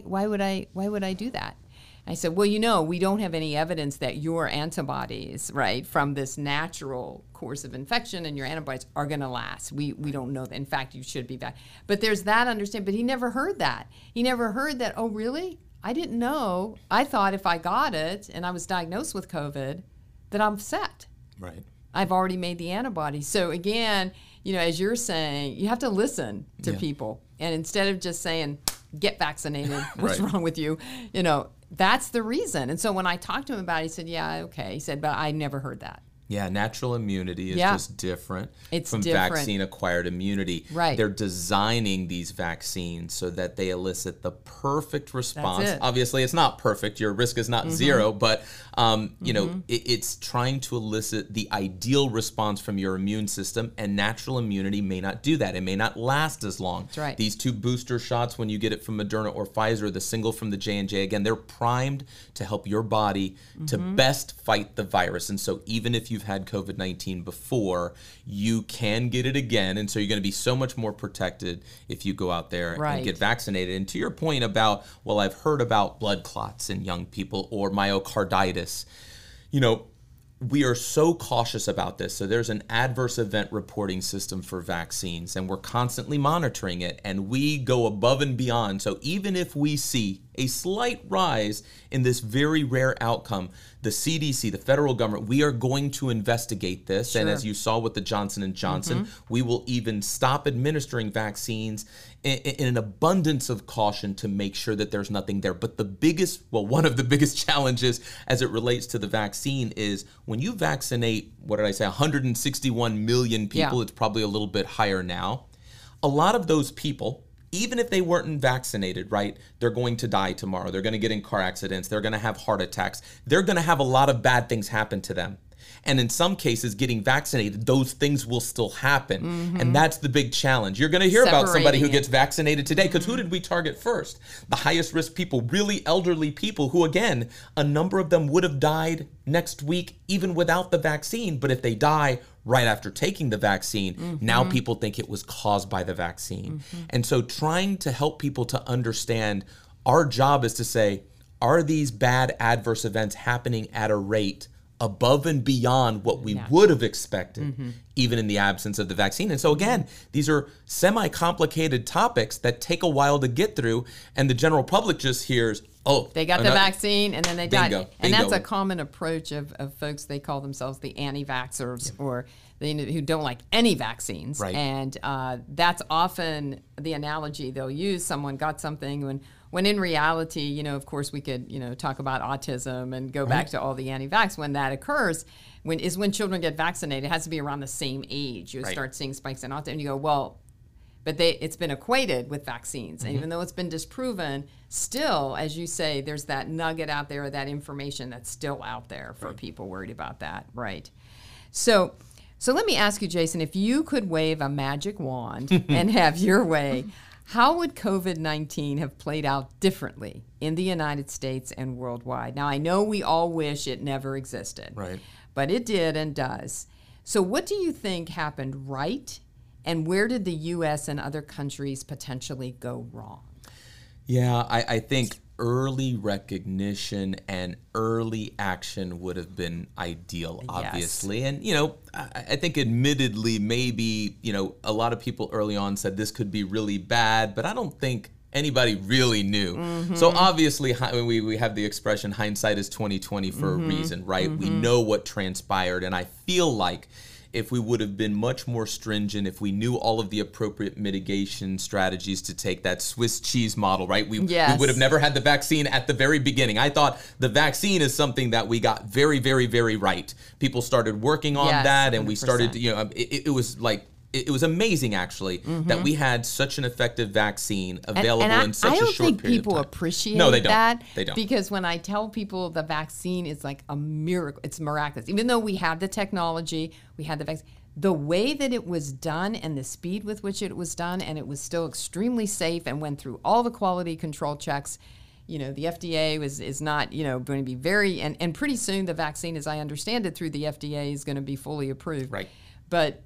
do that? And I said, well, you know, we don't have any evidence that your antibodies, right, from this natural course of infection and your antibodies are going to last. We don't know that. In fact, you should be back. But there's that understanding. But he never heard that. He never heard that, oh, really? I didn't know. I thought if I got it and I was diagnosed with COVID, that I'm set. Right. I've already made the antibodies. So again, you know, as you're saying, you have to listen to people. And instead of just saying, get vaccinated, what's wrong with you? You know, that's the reason. And so when I talked to him about it, he said, yeah, okay. He said, but I never heard that. Yeah, natural immunity is just different from vaccine-acquired immunity. Right. They're designing these vaccines so that they elicit the perfect response. It. Obviously, it's not perfect. Your risk is not zero, but you know, it's trying to elicit the ideal response from your immune system, and natural immunity may not do that. It may not last as long. That's right. These two booster shots, when you get it from Moderna or Pfizer, the single from the J&J, again, they're primed to help your body to best fight the virus. And so even if you've had COVID-19 before, you can get it again. And so you're going to be so much more protected if you go out there and get vaccinated. And to your point about, well, I've heard about blood clots in young people or myocarditis, you know, we are so cautious about this. So there's an adverse event reporting system for vaccines, and we're constantly monitoring it, and we go above and beyond. So even if we see a slight rise in this very rare outcome, the CDC, the federal government, we are going to investigate this. Sure. And as you saw with the Johnson & Johnson, we will even stop administering vaccines in an abundance of caution to make sure that there's nothing there. But the biggest, well, one of the biggest challenges as it relates to the vaccine is when you vaccinate, what did I say, 161 million people, it's probably a little bit higher now. A lot of those people, even if they weren't vaccinated, right, they're going to die tomorrow. They're going to get in car accidents. They're going to have heart attacks. They're going to have a lot of bad things happen to them. And in some cases, getting vaccinated, those things will still happen. And that's the big challenge. You're going to hear about somebody who gets vaccinated today, because who did we target first? The highest risk people, really elderly people who, again, a number of them would have died next week even without the vaccine. But if they die right after taking the vaccine, now people think it was caused by the vaccine. And so trying to help people to understand, our job is to say, are these bad adverse events happening at a rate above and beyond what we would have expected, even in the absence of the vaccine? And so again, these are semi-complicated topics that take a while to get through, and the general public just hears, oh, they got the vaccine and then they died. And that's a common approach of folks. They call themselves the anti-vaxxers or they who don't like any vaccines. Right. And that's often the analogy they'll use. Someone got something when in reality, you know, of course, we could, you know, talk about autism and go back to all the anti-vax. When that occurs, when children get vaccinated, it has to be around the same age. You start seeing spikes in autism, and you go, well, but it's been equated with vaccines. And even though it's been disproven, still, as you say, there's that nugget out there, or that information that's still out there for people worried about that, right? So let me ask you, Jason, if you could wave a magic wand and have your way, how would COVID-19 have played out differently in the United States and worldwide? Now, I know we all wish it never existed, right? But it did and does. So what do you think happened right, and where did the U.S. and other countries potentially go wrong? Yeah, I think early recognition and early action would have been ideal, obviously. Yes. And, you know, I think admittedly, maybe, you know, a lot of people early on said this could be really bad, but I don't think anybody really knew. So obviously, we have the expression hindsight is 20/20 for a reason, right? We know what transpired, and I feel like if we would have been much more stringent, if we knew all of the appropriate mitigation strategies to take, that Swiss cheese model, right? We would have never had the vaccine at the very beginning. I thought the vaccine is something that we got very, very, very right. People started working on that, and 100%. We started, you know, it was like, it was amazing, actually, that we had such an effective vaccine available in such a short period of time. I don't think people appreciate that. They don't. Because when I tell people the vaccine is like a miracle, it's miraculous. Even though we had the technology, we had the vaccine, the way that it was done and the speed with which it was done, and it was still extremely safe and went through all the quality control checks. You know, the FDA is not, you know, going to be very, and pretty soon the vaccine, as I understand it, through the FDA is going to be fully approved. Right. But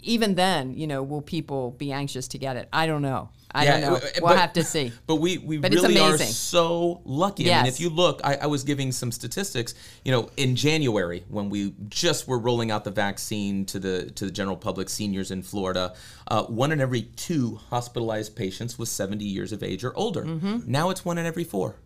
even then, you know, will people be anxious to get it? I don't know. I don't know. We'll have to see. But we really are so lucky. Yes. I mean, if you look, I was giving some statistics, you know, in January when we just were rolling out the vaccine to the general public, seniors in Florida, 1 in every 2 hospitalized patients was 70 years of age or older. Mm-hmm. Now it's 1 in every 4.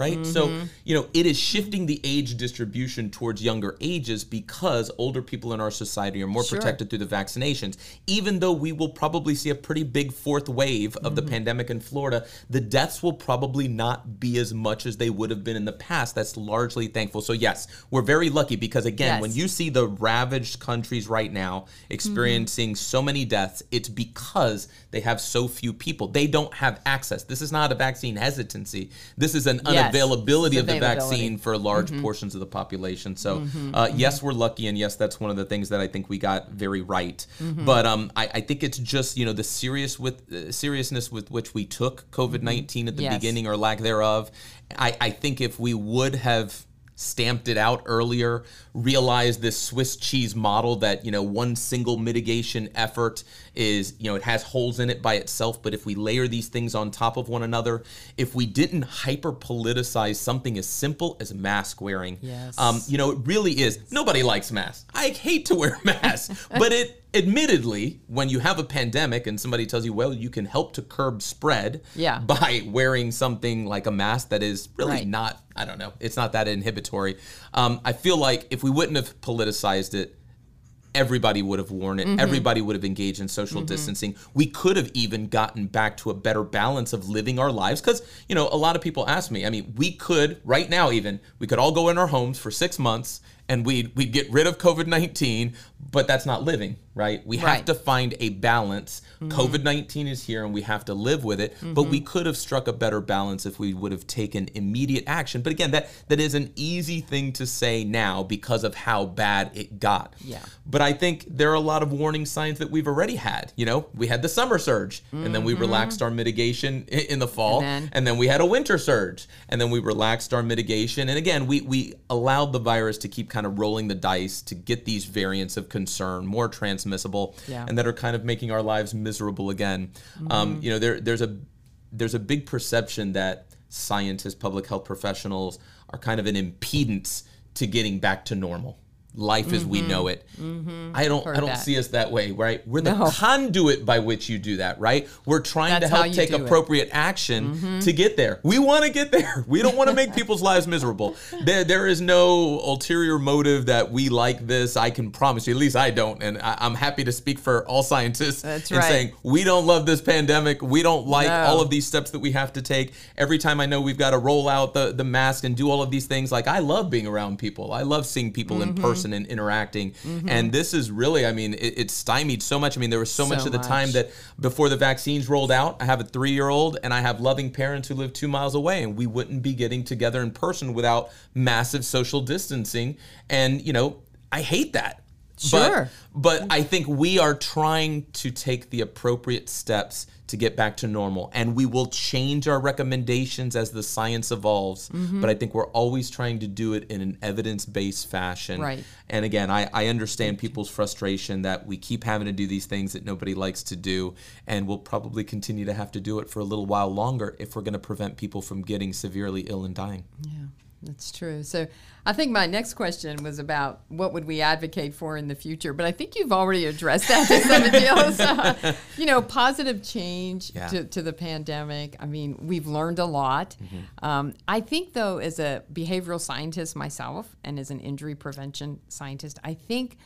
Right? Mm-hmm. So, you know, it is shifting the age distribution towards younger ages because older people in our society are more protected through the vaccinations. Even though we will probably see a pretty big fourth wave of the pandemic in Florida, the deaths will probably not be as much as they would have been in the past. That's largely thankful. So, yes, we're very lucky because, again, when you see the ravaged countries right now experiencing so many deaths, it's because they have so few people. They don't have access. This is not a vaccine hesitancy. This is an availability of the vaccine for large portions of the population. So yes, we're lucky. And yes, that's one of the things that I think we got very right. But I think it's just, you know, the seriousness with which we took COVID-19 at the beginning or lack thereof. I think if we would have stamped it out earlier, realized this Swiss cheese model that, you know, one single mitigation effort is, you know, it has holes in it by itself. But if we layer these things on top of one another, if we didn't hyper politicize something as simple as mask wearing, you know, it really is. Nobody likes masks. I hate to wear masks, but it admittedly, when you have a pandemic and somebody tells you, well, you can help to curb spread by wearing something like a mask that is really not, I don't know, it's not that inhibitory. I feel like if we wouldn't have politicized it, everybody would have worn it. Everybody would have engaged in social distancing. We could have even gotten back to a better balance of living our lives. Because, you know, a lot of people ask me, I mean, we could right now even, we could all go in our homes for 6 months and we'd get rid of COVID-19, but that's not living, right? We have to find a balance. COVID-19 is here and we have to live with it, but we could have struck a better balance if we would have taken immediate action. But again, that is an easy thing to say now because of how bad it got. Yeah. But I think there are a lot of warning signs that we've already had. You know, we had the summer surge and then we relaxed our mitigation in the fall. And then we had a winter surge and then we relaxed our mitigation. And again, we allowed the virus to keep kind of rolling the dice to get these variants of concern more transmissible and that are kind of making our lives miserable again. You know, there's a big perception that scientists, public health professionals are kind of an impedance to getting back to normal life as we know it. I don't see us that way, right? We're the conduit by which you do that, right? We're trying to help take appropriate action to get there. We want to get there. We don't want to make people's lives miserable. There is no ulterior motive that we like this. I can promise you, at least I don't, and I'm happy to speak for all scientists in saying we don't love this pandemic. We don't like all of these steps that we have to take. Every time I know we've got to roll out the mask and do all of these things, like I love being around people. I love seeing people in person and interacting. And this is really, I mean, it stymied so much. I mean, there was so much of the time that before the vaccines rolled out, I have a 3-year-old and I have loving parents who live 2 miles away, and we wouldn't be getting together in person without massive social distancing. And, you know, I hate that. Sure. But I think we are trying to take the appropriate steps to get back to normal. And we will change our recommendations as the science evolves. But I think we're always trying to do it in an evidence-based fashion. Right. And again, I understand people's frustration that we keep having to do these things that nobody likes to do. And we'll probably continue to have to do it for a little while longer if we're going to prevent people from getting severely ill and dying. Yeah. That's true. So I think my next question was about what would we advocate for in the future, but I think you've already addressed that to some deals. You know, positive change to the pandemic. I mean, we've learned a lot. I think, though, as a behavioral scientist myself and as an injury prevention scientist, I think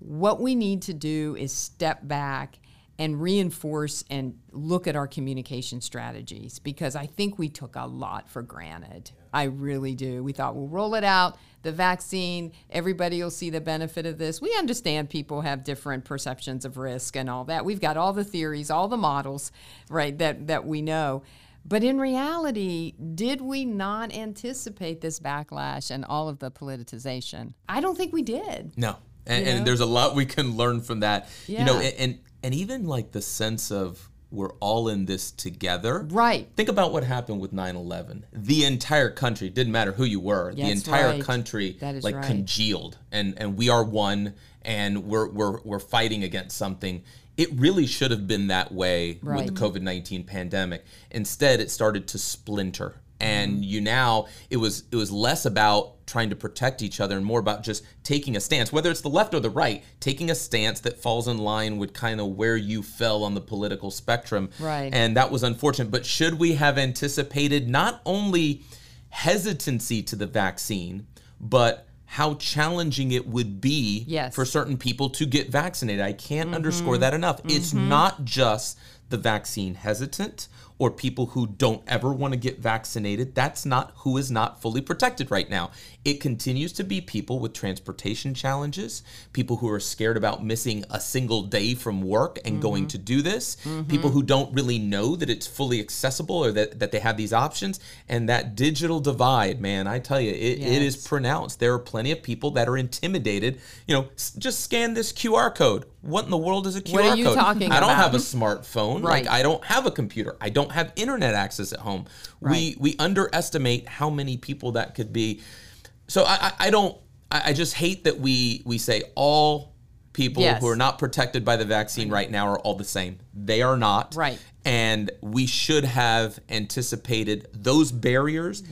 what we need to do is step back and reinforce and look at our communication strategies, because I think we took a lot for granted. I really do. We thought we'll roll it out, the vaccine, everybody will see the benefit of this. We understand people have different perceptions of risk and all that. We've got all the theories, all the models, right, that we know. But in reality, did we not anticipate this backlash and all of the politicization? I don't think we did. No. And there's a lot we can learn from that. Yeah. You know, and even like the sense of we're all in this together. Right. Think about what happened with 9/11. The entire country, didn't matter who you were, the entire country like congealed and we are one and we're fighting against something. It really should have been that way with the COVID-19 pandemic. Instead, it started to splinter. And you now, it was less about trying to protect each other and more about just taking a stance, whether it's the left or the right, taking a stance that falls in line with kind of where you fell on the political spectrum. Right. And that was unfortunate. But should we have anticipated not only hesitancy to the vaccine, but how challenging it would be for certain people to get vaccinated? I can't underscore that enough. Mm-hmm. It's not just the vaccine hesitant or people who don't ever want to get vaccinated. That's not who is not fully protected right now. It continues to be people with transportation challenges, people who are scared about missing a single day from work and going to do this, people who don't really know that it's fully accessible or that they have these options. And that digital divide, man, I tell you, it is pronounced. There are plenty of people that are intimidated. You know, just scan this QR code. What in the world is a QR code? What are you talking about? I don't have a smartphone. Right. Like, I don't have a computer. I don't have internet access at home. Right. We underestimate how many people that could be. So I just hate that we say all people who are not protected by the vaccine right now are all the same. They are not. Right. And we should have anticipated those barriers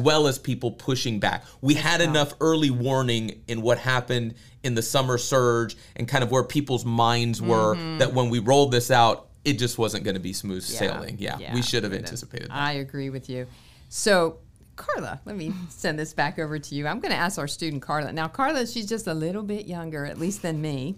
well as people pushing back. We had enough early warning in what happened in the summer surge and kind of where people's minds were that when we rolled this out, it just wasn't going to be smooth sailing. Yeah, we should have anticipated that. I agree with you. So, Carla, let me send this back over to you. I'm going to ask our student, Carla. Now, Carla, she's just a little bit younger, at least than me.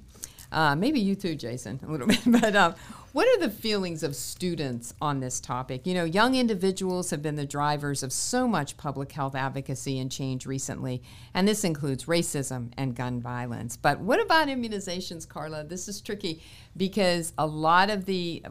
Maybe you too, Jason, a little bit. But what are the feelings of students on this topic? You know, young individuals have been the drivers of so much public health advocacy and change recently, and this includes racism and gun violence. But what about immunizations, Carla? This is tricky because a lot of we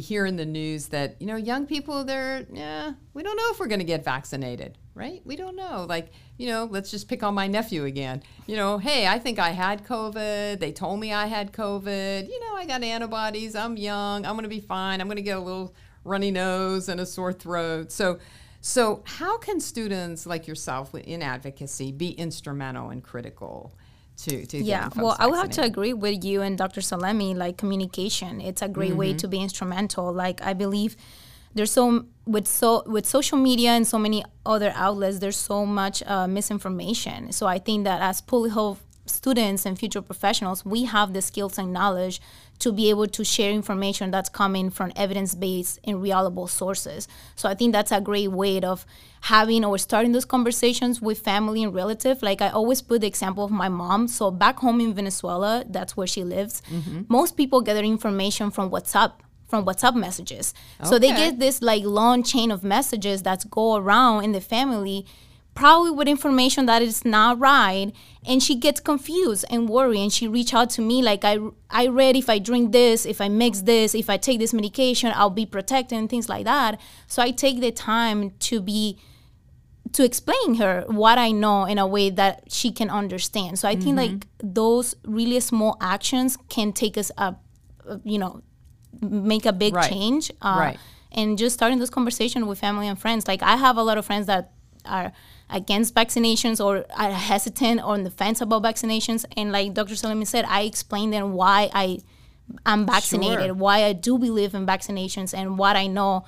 hear in the news that, you know, young people, we don't know if we're going to get vaccinated, right? We don't know. Like, you know, let's just pick on my nephew again. You know, hey, I think I had COVID. They told me I had COVID. You know, I got antibodies. I'm young. I'm going to be fine. I'm going to get a little runny nose and a sore throat. So how can students like yourself in advocacy be instrumental and critical to well, I would have to agree with you and Dr. Salemi. Like, communication, it's a great way to be instrumental. Like, I believe there's with social media and so many other outlets, there's so much misinformation. So I think that as public health students and future professionals, we have the skills and knowledge to be able to share information that's coming from evidence-based and reliable sources. So I think that's a great way of having or starting those conversations with family and relatives. Like, I always put the example of my mom. So back home in Venezuela, that's where she lives. Mm-hmm. Most people get their information from WhatsApp messages. Okay. So they get this like long chain of messages that go around in the family, probably with information that is not right, and she gets confused and worried, and she reached out to me like, I read if I drink this, if I mix this, if I take this medication, I'll be protected and things like that. So I take the time to explain her what I know in a way that she can understand. So I think like those really small actions can take us up, you know, make a big change. And just starting this conversation with family and friends. Like, I have a lot of friends that are against vaccinations or are hesitant or on the fence about vaccinations. And like Dr. Salemi said, I explained them why I am vaccinated, why I do believe in vaccinations and what I know,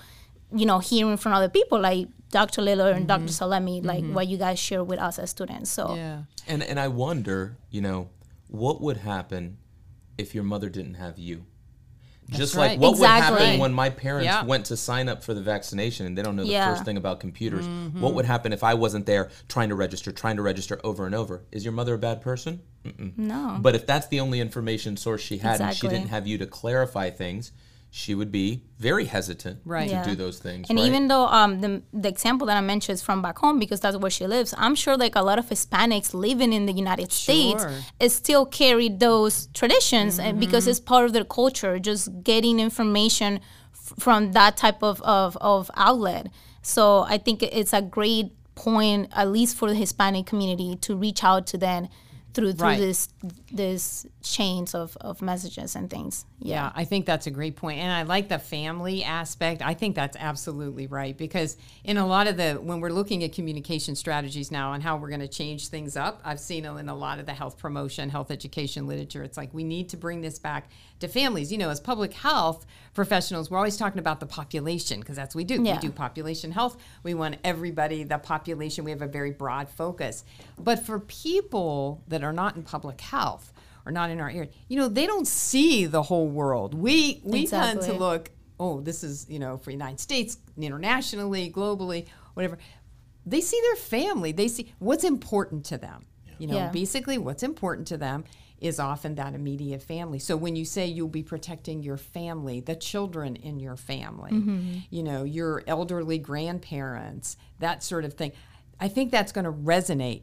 you know, hearing from other people like Dr. Liller and Dr. Salemi, like what you guys share with us as students. So And I wonder, you know, what would happen if your mother didn't have you? What would happen when my parents went to sign up for the vaccination and they don't know the first thing about computers? What would happen if I wasn't there trying to register over and over? Is your mother a bad person? Mm-mm. No. But if that's the only information source she had and she didn't have you to clarify things, she would be very hesitant to do those things. And even though the example that I mentioned is from back home because that's where she lives, I'm sure like a lot of Hispanics living in the United States still carry those traditions and because it's part of their culture, just getting information from that type of outlet. So I think it's a great point, at least for the Hispanic community, to reach out to them through this chains of messages and things. Yeah, I think that's a great point. And I like the family aspect. I think that's absolutely right, because in a lot of when we're looking at communication strategies now and how we're going to change things up, I've seen in a lot of the health promotion, health education literature, it's like we need to bring this back to families. You know, as public health professionals, we're always talking about the population, because that's what we do. Yeah. We do population health. We want everybody, the population. We have a very broad focus. But for people that are not in public health or not in our area, you know, they don't see the whole world. We Exactly. tend to look, oh, this is, you know, for the United States, internationally, globally, whatever. They see their family. They see what's important to them. Yeah. You know, basically what's important to them is often that immediate family. So when you say you'll be protecting your family, the children in your family, mm-hmm. you know, your elderly grandparents, that sort of thing, I think that's going to resonate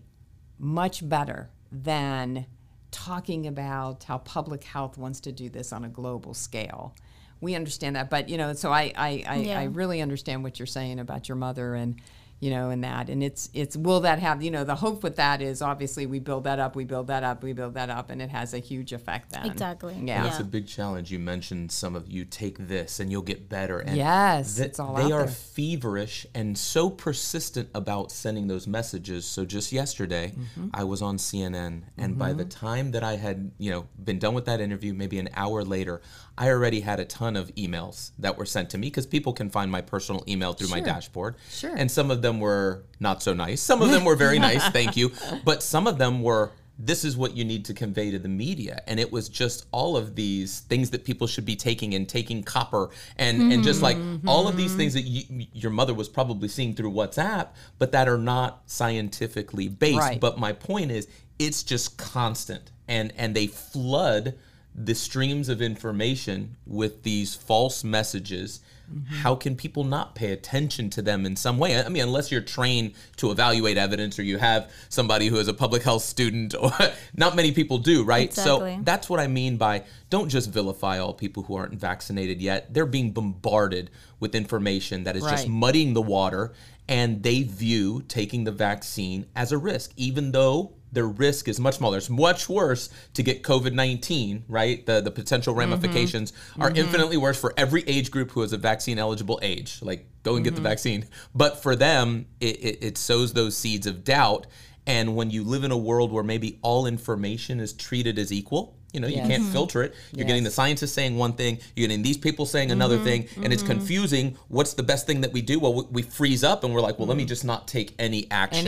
much better than talking about how public health wants to do this on a global scale. We understand that, but, you know, so I really understand what you're saying about your mother and, you know, and that, and it's will that have, you know, the hope with that is obviously we build that up, and it has a huge effect then. Exactly. Yeah. That's a big challenge. You mentioned some of you take this and you'll get better. And yes, it's all out there. They are feverish and so persistent about sending those messages. So just yesterday, mm-hmm. I was on CNN, and mm-hmm. by the time that I had, you know, been done with that interview, maybe an hour later, I already had a ton of emails that were sent to me, because people can find my personal email through my dashboard. Sure. And some of them were not so nice. Some of them were very nice, thank you. But some of them were, this is what you need to convey to the media. And it was just all of these things that people should be taking, and taking copper, and, mm-hmm. and just like all of these things that your mother was probably seeing through WhatsApp, but that are not scientifically based. Right. But my point is, it's just constant. And they flood the streams of information with these false messages. Mm-hmm. How can people not pay attention to them in some way? I mean, unless you're trained to evaluate evidence, or you have somebody who is a public health student, or not many people do, right? Exactly. So that's what I mean by don't just vilify all people who aren't vaccinated yet. They're being bombarded with information that is just muddying the water, and they view taking the vaccine as a risk, even though their risk is much smaller. It's much worse to get COVID-19, right? The potential ramifications mm-hmm. are mm-hmm. infinitely worse for every age group who is a vaccine-eligible age. Like, go and mm-hmm. get the vaccine. But for them, it sows those seeds of doubt. And when you live in a world where maybe all information is treated as equal, you know, you can't filter it. You're getting the scientists saying one thing, you're getting these people saying another thing, and it's confusing. What's the best thing that we do? Well, we freeze up, and we're like, well, let me just not take any action.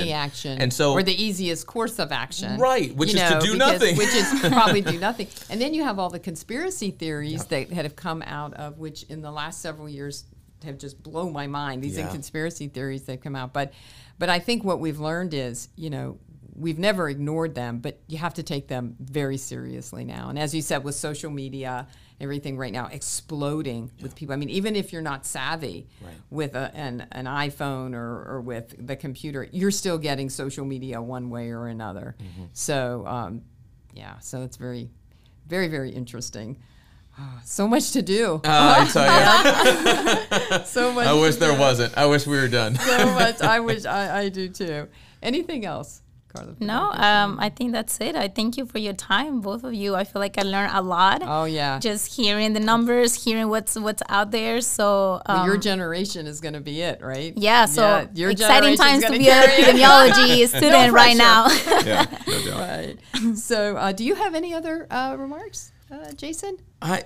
And so, or the easiest course of action. Right, which is to do nothing. Which is probably do nothing. And then you have all the conspiracy theories that have come out of, which in the last several years have just blown my mind, these conspiracy theories that come out. But I think what we've learned is, you know, we've never ignored them, but you have to take them very seriously now. And as you said, with social media, everything right now exploding with people. I mean, even if you're not savvy with an iPhone or with the computer, you're still getting social media one way or another. Mm-hmm. So, so it's very, very, very interesting. Oh, so much to do. I tell you. So much. I wish there wasn't. I wish we were done. So much. I wish. I do too. Anything else? No, I think that's it. I thank you for your time, both of you. I feel like I learned a lot. Oh, yeah. Just hearing the numbers, hearing what's out there. So well, your generation is going to be it, right? Yeah, so your exciting times to be an epidemiology student right now. Yeah, no doubt. Right. So do you have any other remarks, Jason? I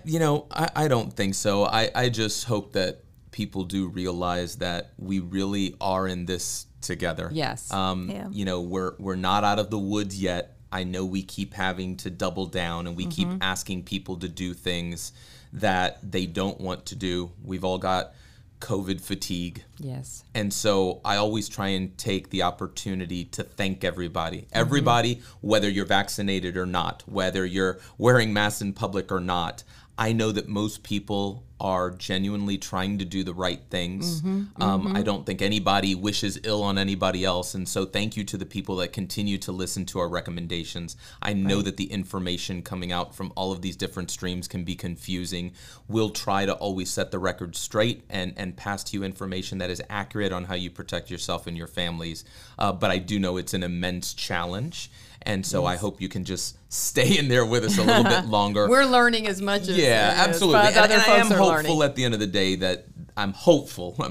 don't think so. I just hope that people do realize that we really are in this together. Yes. You know, we're not out of the woods yet. I know we keep having to double down, and we mm-hmm. keep asking people to do things that they don't want to do. We've all got COVID fatigue. Yes. And so I always try and take the opportunity to thank everybody. Everybody, mm-hmm. whether you're vaccinated or not, whether you're wearing masks in public or not, I know that most people are genuinely trying to do the right things. Mm-hmm, mm-hmm. I don't think anybody wishes ill on anybody else. And so thank you to the people that continue to listen to our recommendations. I know that the information coming out from all of these different streams can be confusing. We'll try to always set the record straight and pass to you information that is accurate on how you protect yourself and your families. But I do know it's an immense challenge. And so I hope you can just stay in there with us a little bit longer. We're learning as much as absolutely. And I am hopeful at the end of the day that I'm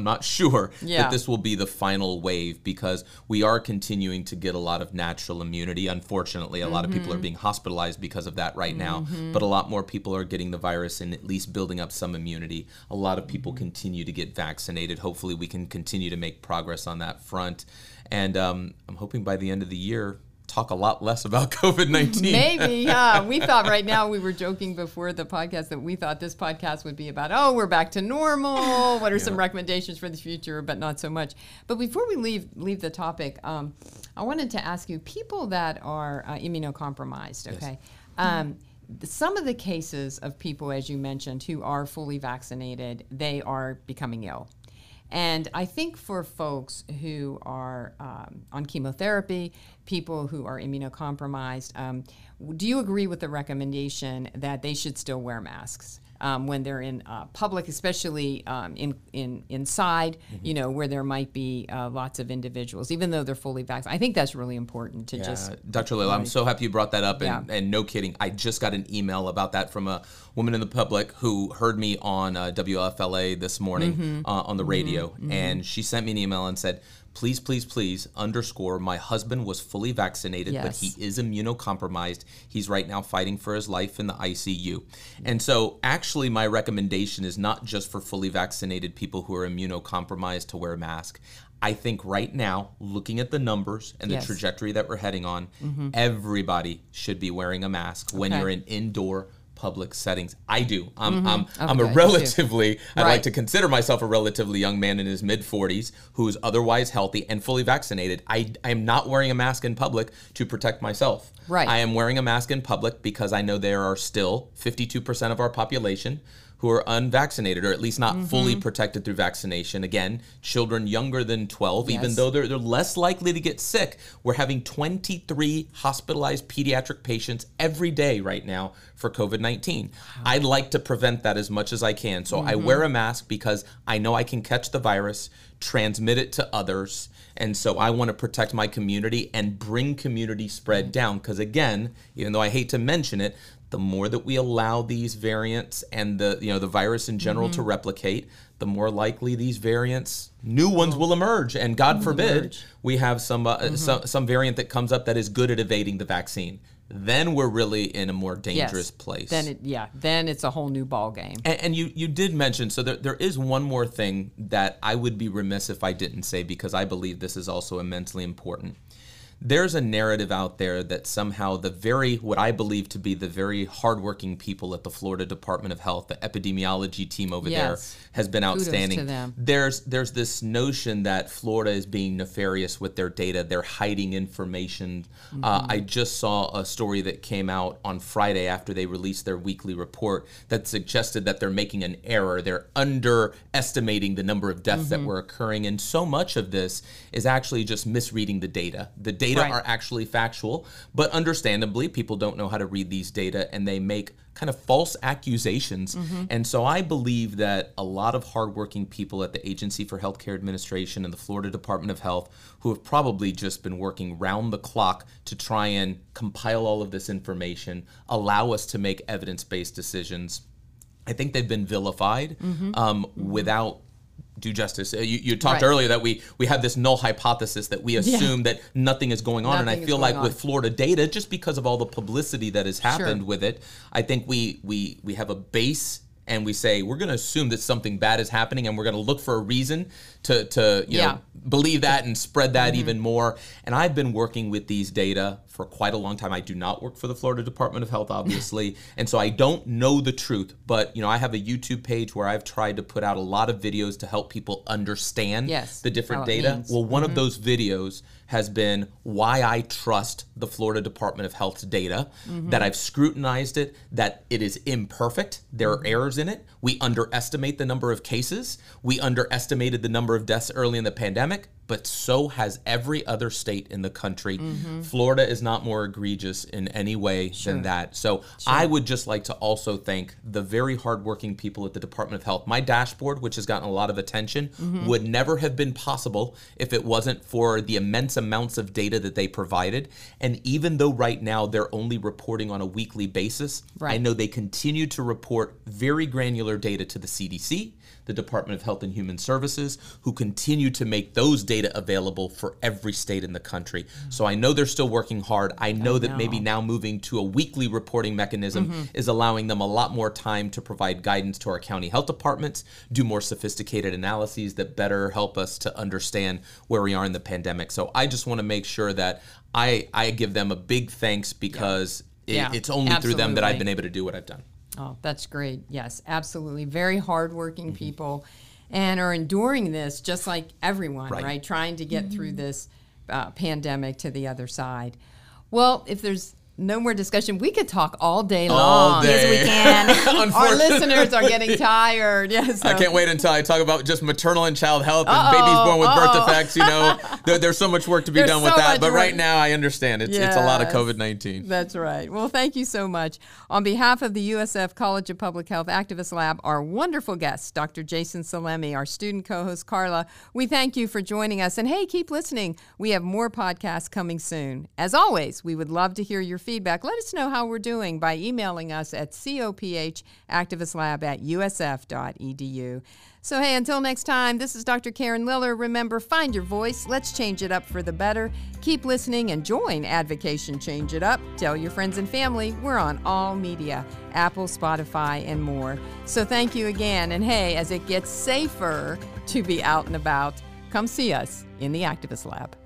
not sure that this will be the final wave, because we are continuing to get a lot of natural immunity. Unfortunately, a lot of people are being hospitalized because of that right now, but a lot more people are getting the virus and at least building up some immunity. A lot of people continue to get vaccinated. Hopefully we can continue to make progress on that front. And I'm hoping by the end of the year, talk a lot less about COVID-19. Maybe, yeah. We thought right now, we were joking before the podcast that we thought this podcast would be about, oh, we're back to normal. What are some recommendations for the future, but not so much. But before we leave the topic, I wanted to ask you, people that are immunocompromised, okay? Some of the cases of people, as you mentioned, who are fully vaccinated, they are becoming ill. And I think for folks who are on chemotherapy, people who are immunocompromised, do you agree with the recommendation that they should still wear masks when they're in public, especially inside, you know, where there might be lots of individuals, even though they're fully vaccinated? I think that's really important to just... Dr. Lilla, I'm so happy you brought that up, and no kidding. I just got an email about that from a woman in the public who heard me on WFLA this morning on the radio, and she sent me an email and said, please, please, please, underscore, my husband was fully vaccinated, but he is immunocompromised. He's right now fighting for his life in the ICU. And so actually my recommendation is not just for fully vaccinated people who are immunocompromised to wear a mask. I think right now, looking at the numbers and the trajectory that we're heading on, everybody should be wearing a mask when you're in indoor public settings. I do. I'm a relatively, I'd like to consider myself a relatively young man in his mid-40s who is otherwise healthy and fully vaccinated. I am not wearing a mask in public to protect myself. Right. I am wearing a mask in public because I know there are still 52% of our population who are unvaccinated, or at least not fully protected through vaccination. Again, children younger than 12, even though they're less likely to get sick. We're having 23 hospitalized pediatric patients every day right now for COVID-19. Wow. I'd like to prevent that as much as I can. So I wear a mask because I know I can catch the virus, transmit it to others. And so I want to protect my community and bring community spread down. Because again, even though I hate to mention it, the more that we allow these variants and the the virus in general to replicate, the more likely these variants, new ones will emerge. And God forbid, we have some variant that comes up that is good at evading the vaccine. Then we're really in a more dangerous place. Then it's a whole new ball game. And you did mention, so there is one more thing that I would be remiss if I didn't say, because I believe this is also immensely important. There's a narrative out there that somehow what I believe to be the very hardworking people at the Florida Department of Health, the epidemiology team over there, has been outstanding. Kudos to them. There's this notion that Florida is being nefarious with their data. They're hiding information. I just saw a story that came out on Friday after they released their weekly report that suggested that they're making an error. They're underestimating the number of deaths that were occurring. And so much of this is actually just misreading the data. The data are actually factual, but understandably, people don't know how to read these data and they make kind of false accusations. And so I believe that a lot of hardworking people at the Agency for Healthcare Administration and the Florida Department of Health, who have probably just been working round the clock to try and compile all of this information, allow us to make evidence-based decisions. I think they've been vilified without due justice. You talked earlier that we have this null hypothesis that we assume that nothing is going on. And I feel like with Florida data, just because of all the publicity that has happened with it, I think we have a base and we say, we're going to assume that something bad is happening and we're going to look for a reason to believe that and spread that even more. And I've been working with these data for quite a long time. I do not work for the Florida Department of Health, obviously. And so I don't know the truth, but I have a YouTube page where I've tried to put out a lot of videos to help people understand the different data. Well, one of those videos has been why I trust the Florida Department of Health's data, that I've scrutinized it, that it is imperfect, there are errors in it. We underestimate the number of cases. We underestimated the number of deaths early in the pandemic. but so has every other state in the country. Mm-hmm. Florida is not more egregious in any way than that. So I would just like to also thank the very hardworking people at the Department of Health. My dashboard, which has gotten a lot of attention, mm-hmm. would never have been possible if it wasn't for the immense amounts of data that they provided. And even though right now they're only reporting on a weekly basis, I know they continue to report very granular data to the CDC, the Department of Health and Human Services, who continue to make those data available for every state in the country. Mm-hmm. So I know they're still working hard. I know that maybe now moving to a weekly reporting mechanism mm-hmm. is allowing them a lot more time to provide guidance to our county health departments, do more sophisticated analyses that better help us to understand where we are in the pandemic. So I just want to make sure that I give them a big thanks, because it's only through them that I've been able to do what I've done. Oh, that's great. Yes, absolutely. Very hardworking mm-hmm. people, and are enduring this just like everyone, right? Trying to get mm-hmm. through this pandemic to the other side. Well, if there's no more discussion, we could talk all day long. Yes, we can. Our listeners are getting tired. Yes, I can't wait until I talk about just maternal and child health and babies born with birth defects. You know, there's so much work to be done with that. But right now, I understand it's a lot of COVID-19. That's right. Well, thank you so much. On behalf of the USF College of Public Health Activist Lab, our wonderful guest, Dr. Jason Salemi, our student co-host, Carla, we thank you for joining us. And hey, keep listening. We have more podcasts coming soon. As always, we would love to hear your feedback. Let us know how we're doing by emailing us at cophactivistlab@usf.edu. So hey, until next time, this is Dr. Karen Liller. Remember, find your voice. Let's change it up for the better. Keep listening and join Advocation Change It Up. Tell your friends and family. We're on all media, Apple, Spotify, and more. So thank you again. And hey, as it gets safer to be out and about, come see us in the Activist Lab.